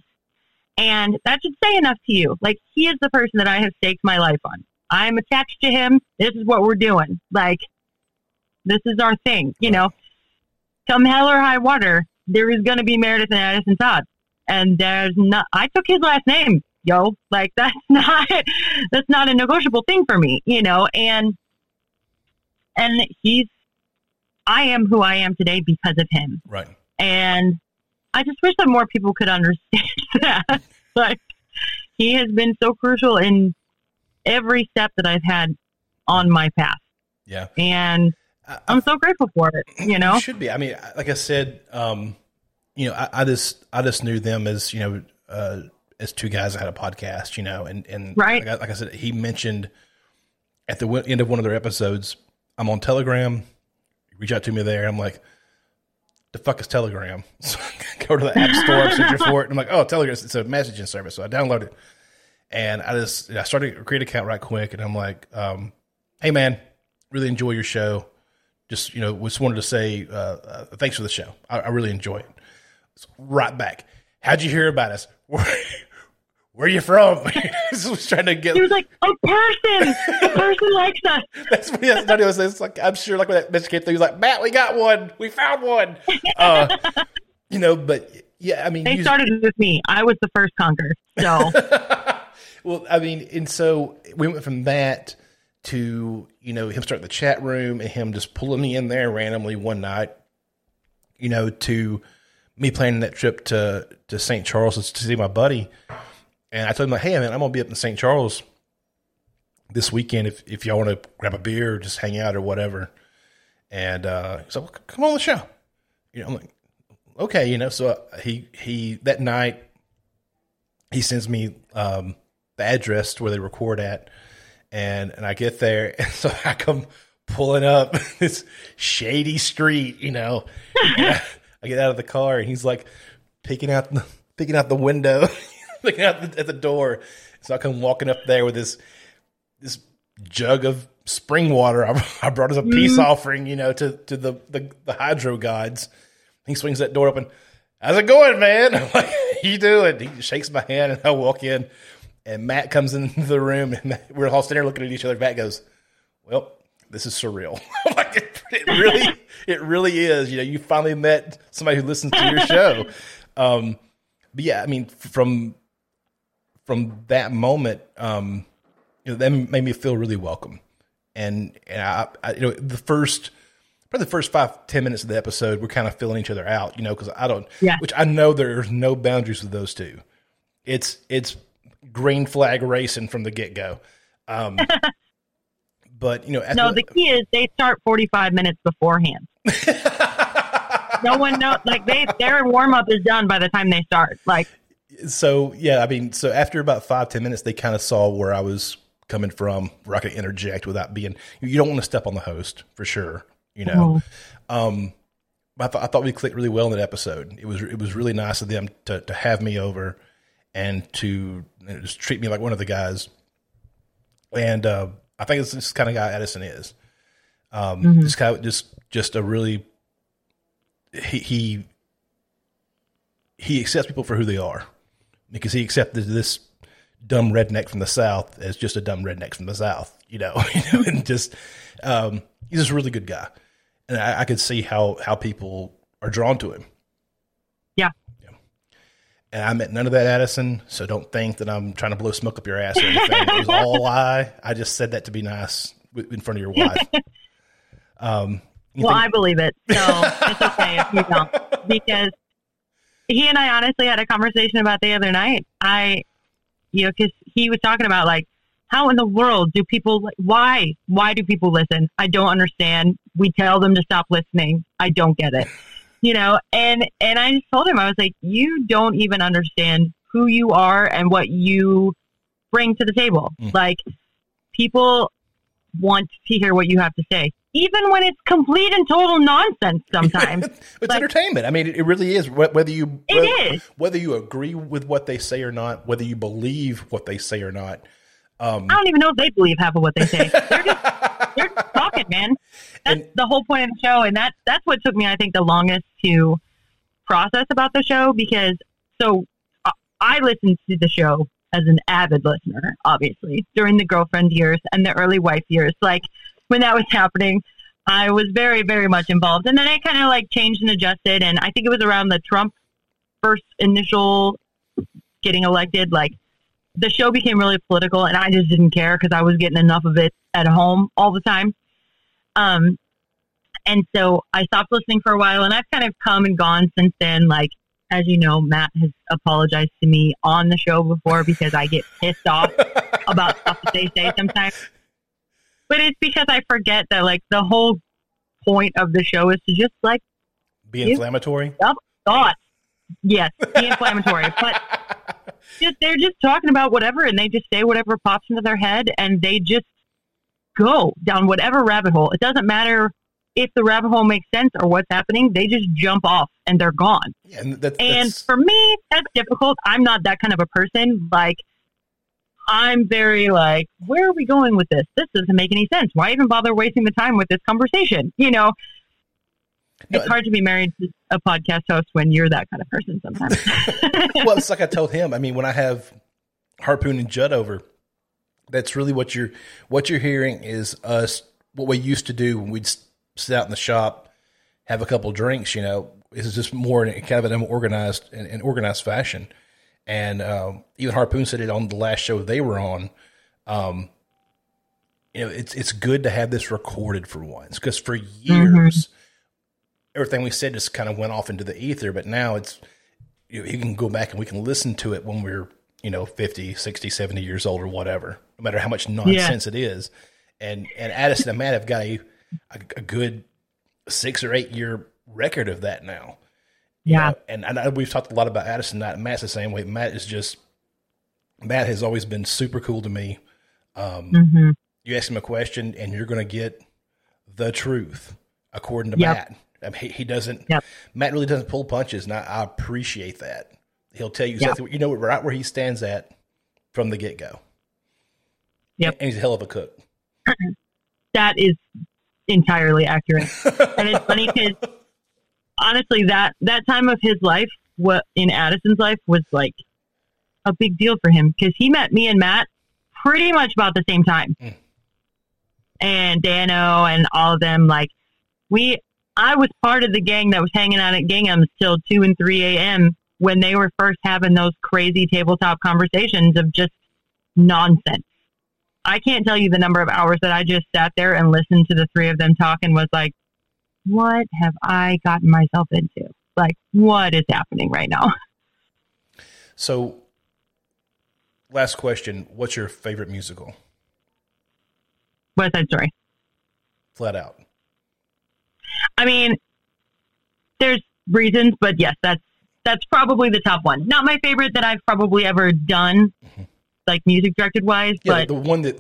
And that should say enough to you. Like, he is the person that I have staked my life on. I'm attached to him. This is what we're doing. Like, this is our thing, you know. Come hell or high water, there is going to be Meredith and Addison Todd. And there's not, I took his last name, yo. Like, that's not a negotiable thing for me, you know. And I am who I am today because of him. Right. And I just wish that more people could understand that. Like, he has been so crucial in every step that I've had on my path. Yeah. And I'm so grateful for it, you know? You should be. I mean, like I said, you know, I just knew them as, you know, as two guys that had a podcast, you know, and right. Like I said, he mentioned at the end of one of their episodes, I'm on Telegram, reach out to me there. And I'm like, the fuck is Telegram? So I go to the app store, search for it. And I'm like, oh, Telegram, it's a messaging service. So I downloaded it and I started to create an account right quick. And I'm like, hey man, really enjoy your show. Just, you know, just wanted to say thanks for the show. I really enjoy it. So right back. How'd you hear about us? Where are you from? So trying to get. He was like, a person. A person likes us. That's what he was saying. It's like, I'm sure, like when that message came through, he was like, Matt, we got one. We found one. You know, but yeah, I mean. They started with me. I was the first conqueror. So. Well, I mean, and so we went from that to, you know, him starting the chat room and him just pulling me in there randomly one night, you know, to me planning that trip to St. Charles to see my buddy. And I told him, like, hey, man, I'm going to be up in St. Charles this weekend if y'all want to grab a beer or just hang out or whatever. And he's like, well, come on the show. You know, I'm like, okay, you know. So he that night, he sends me the address to where they record at. And I get there, and so I come pulling up this shady street, you know. I get out of the car, and he's like picking out the window, looking out at the door. So I come walking up there with this jug of spring water. I brought as a peace offering, you know, to the hydro gods. He swings that door open. How's it going, man? I'm like, you doing? He shakes my hand, and I walk in. And Matt comes into the room, and we're all sitting there looking at each other. Matt goes, well, this is surreal. Like, it really is. You know, you finally met somebody who listens to your show. But yeah, I mean, from that moment, you know, that made me feel really welcome. And I you know, probably the first 5-10 minutes of the episode, we're kind of filling each other out, you know, because which I know there's no boundaries with those two. It's green flag racing from the get go. But you know, the key is they start 45 minutes beforehand. No one knows, like their warm up is done by the time they start. Like, so yeah, I mean, so after about 5-10 minutes, they kind of saw where I was coming from, where I could interject without being, you don't want to step on the host for sure. You know, I thought we clicked really well in that episode. It was really nice of them to have me over and to just treat me like one of the guys. And I think it's this kind of guy Addison is. This guy just a really he accepts people for who they are, because he accepted this dumb redneck from the South as just a dumb redneck from the South, you know, and just, he's just a really good guy. And I could see how people are drawn to him. Yeah. And I meant none of that, Addison. So don't think that I'm trying to blow smoke up your ass or anything. It was all a lie. I just said that to be nice in front of your wife. I believe it. So it's okay if you don't, because he and I honestly had a conversation about the other night. Because he was talking about, like, how in the world do people, why do people listen? I don't understand. We tell them to stop listening. I don't get it, and I just told him, I was like, you don't even understand who you are and what you bring to the table. Mm. Like, people want to hear what you have to say, even when it's complete and total nonsense sometimes. It's entertainment. I mean, it really is. Whether you agree with what they say or not, whether you believe what they say or not. I don't even know if they believe half of what they say. They're just talking, man. That's the whole point of the show. And that's what took me, I think, the longest to process about the show, because I listened to the show as an avid listener, obviously, during the girlfriend years and the early wife years. Like, when that was happening, I was very, very much involved. And then I kind of changed and adjusted. And I think it was around the Trump first initial getting elected, the show became really political, and I just didn't care because I was getting enough of it at home all the time. And so I stopped listening for a while, and I've kind of come and gone since then. Like, as you know, Matt has apologized to me on the show before because I get pissed off about stuff that they say sometimes. But it's because I forget that, the whole point of the show is to just, be inflammatory. Thoughts. Yes, be inflammatory. But they're just talking about whatever, and they just say whatever pops into their head, and they just go down whatever rabbit hole. It doesn't matter if the rabbit hole makes sense or what's happening. They just jump off and they're gone. Yeah, and for me, that's difficult. I'm not that kind of a person. I'm very where are we going with this? This doesn't make any sense. Why even bother wasting the time with this conversation? It's hard to be married to a podcast host when you're that kind of person sometimes. Well, it's like I told him. I mean, when I have Harpoon and Judd over, that's really what you're hearing is us, what we used to do when we'd sit out in the shop, have a couple drinks, it's just more in kind of an organized and organized fashion. And even Harpoon said it on the last show they were on. It's good to have this recorded for once, because for years, mm-hmm. everything we said just kind of went off into the ether, but now it's, you can go back and we can listen to it when we're, 50, 60, 70 years old or whatever, no matter how much nonsense it is. And Addison and Matt have got a good 6 or 8 year record of that now. Yeah. And we've talked a lot about Addison, not Matt's the same way. Matt has always been super cool to me. Mm-hmm. You ask him a question and you're going to get the truth according to Matt. I mean, he doesn't. Yep. Matt really doesn't pull punches, and I appreciate that. He'll tell you exactly, right where he stands at from the get go. Yep, and he's a hell of a cook. That is entirely accurate, and it's funny because honestly, that time of his life, what in Addison's life, was a big deal for him, because he met me and Matt pretty much about the same time, and Dano and all of them. I was part of the gang that was hanging out at Gingham's till 2 and 3 a.m. when they were first having those crazy tabletop conversations of just nonsense. I can't tell you the number of hours that I just sat there and listened to the three of them talk and was like, what have I gotten myself into? What is happening right now? So, last question. What's your favorite musical? West Side Story. Flat out. I mean, there's reasons, but yes, that's probably the top one. Not my favorite that I've probably ever done, music directed wise. Yeah, but the one that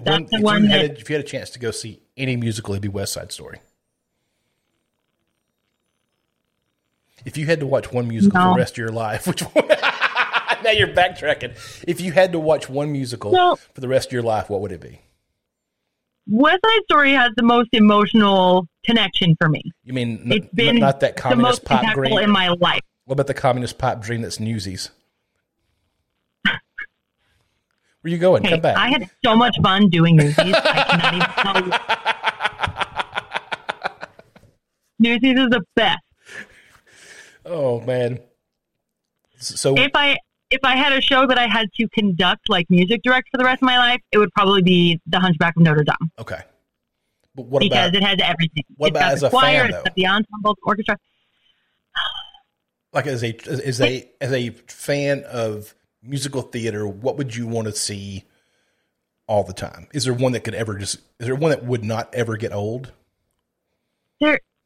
if you had a chance to go see any musical, it'd be West Side Story. If you had to watch one musical for the rest of your life, which now you're backtracking. If you had to watch one musical for the rest of your life, what would it be? West Side Story has the most emotional connection for me. You mean it's been not that communist pop dream in my life? What about the communist pop dream that's Newsies? Where you going? Hey, come back. I had so much fun doing Newsies. I cannot even tell you. Newsies is the best. Oh man. So if I had a show that I had to conduct, like music direct for the rest of my life, it would probably be The Hunchback of Notre Dame. Okay. But what about, because it has everything. What about as a choir, fan, though? It's got the ensemble, the orchestra. Like as a fan of musical theater, what would you want to see all the time? Is there one that would not ever get old?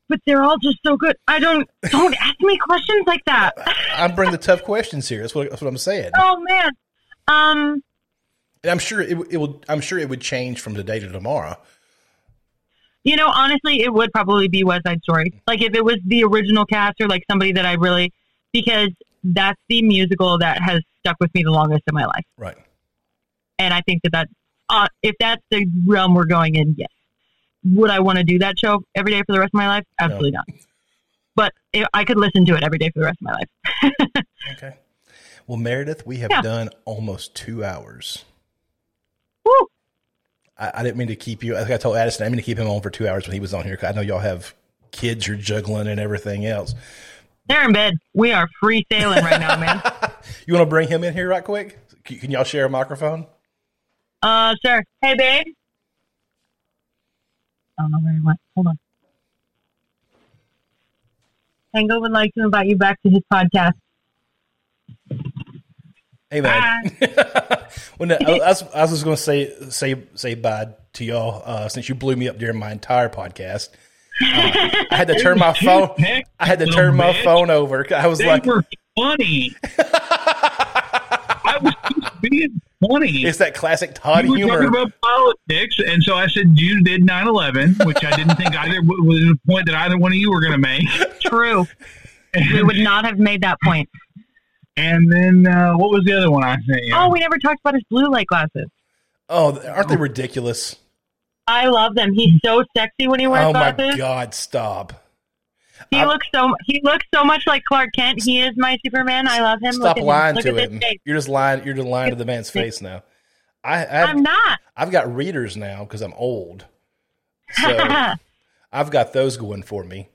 But they're all just so good. Don't ask me questions like that. I bring the tough questions here. That's what I'm saying. Oh man. And I'm sure it would change from today to tomorrow. You know, honestly, it would probably be West Side Story. Like if it was the original cast or like somebody that I really, because that's the musical that has stuck with me the longest in my life. Right. And I think that if that's the realm we're going in, yes. Would I want to do that show every day for the rest of my life? Absolutely not. But I could listen to it every day for the rest of my life. Okay. Well, Meredith, we have done almost 2 hours. Woo! I didn't mean to keep you. Like I told Addison, I didn't mean to keep him on for 2 hours when he was on here. 'Cause I know y'all have kids you're juggling and everything else. They're in bed. We are free sailing right now, man. You want to bring him in here right quick? Can y'all share a microphone? Sure. Hey, babe. I don't know where he went. Hold on. Hango would like to invite you back to his podcast. Hey, man. Well, no, I was just going to say bye to y'all since you blew me up during my entire podcast. I had to turn my phone. I had to turn my phone over. I was like, "They were funny." I was just being funny. It's that classic Todd humor. You were talking about politics, and so I said you did 9/11, which I didn't think either was a point that either one of you were going to make. True. We would not have made that point. And then what was the other one I said? Oh, we never talked about his blue light glasses. Oh, aren't they ridiculous? I love them. He's so sexy when he wears glasses. Oh my God! Stop. He looks so much like Clark Kent. He is my Superman. I love him. Stop lying to him. You're just lying. You're just lying to the man's face now. I'm not. I've got readers now because I'm old. So I've got those going for me.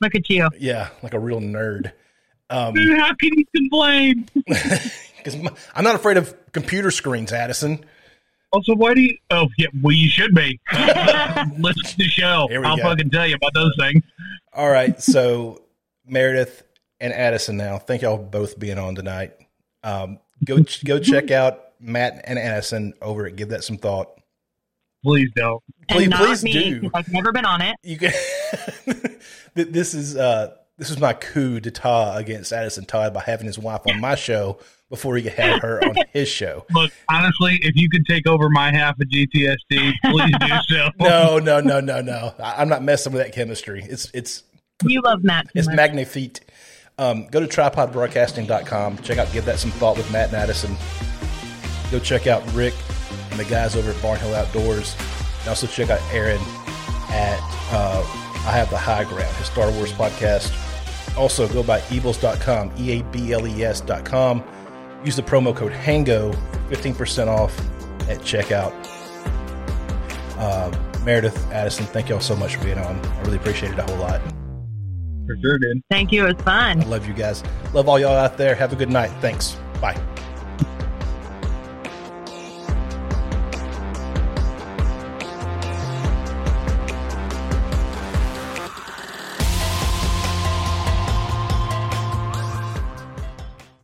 Look at you. Yeah, like a real nerd. Dude, how can you complain? Because I'm not afraid of computer screens, Addison. Also, why do you? Oh, yeah. Well, you should be. Listen to the show. I'll fucking tell you about those things. All right, so Meredith and Addison, now thank y'all both being on tonight. Go check out Matt and Addison over at Give That Some Thought. Please don't. Please do. I've never been on it. You can. This is my coup d'état against Addison Todd by having his wife on my show before he had her on his show. Look, honestly, if you could take over my half of GTSD, please do so. No. I'm not messing with that chemistry. It's you love Matt. It's magnifique. Go to tripodbroadcasting.com. Check out Give That Some Thought with Matt and Addison. Go check out Rick and the guys over at Barnhill Outdoors. And also check out Aaron at I Have the High Ground, his Star Wars podcast. Also, go by eables.com, eables.com. Use the promo code HANGO, 15% off at checkout. Meredith, Addison, thank y'all so much for being on. I really appreciate it a whole lot. For sure, dude. Thank you. It was fun. I love you guys. Love all y'all out there. Have a good night. Thanks. Bye.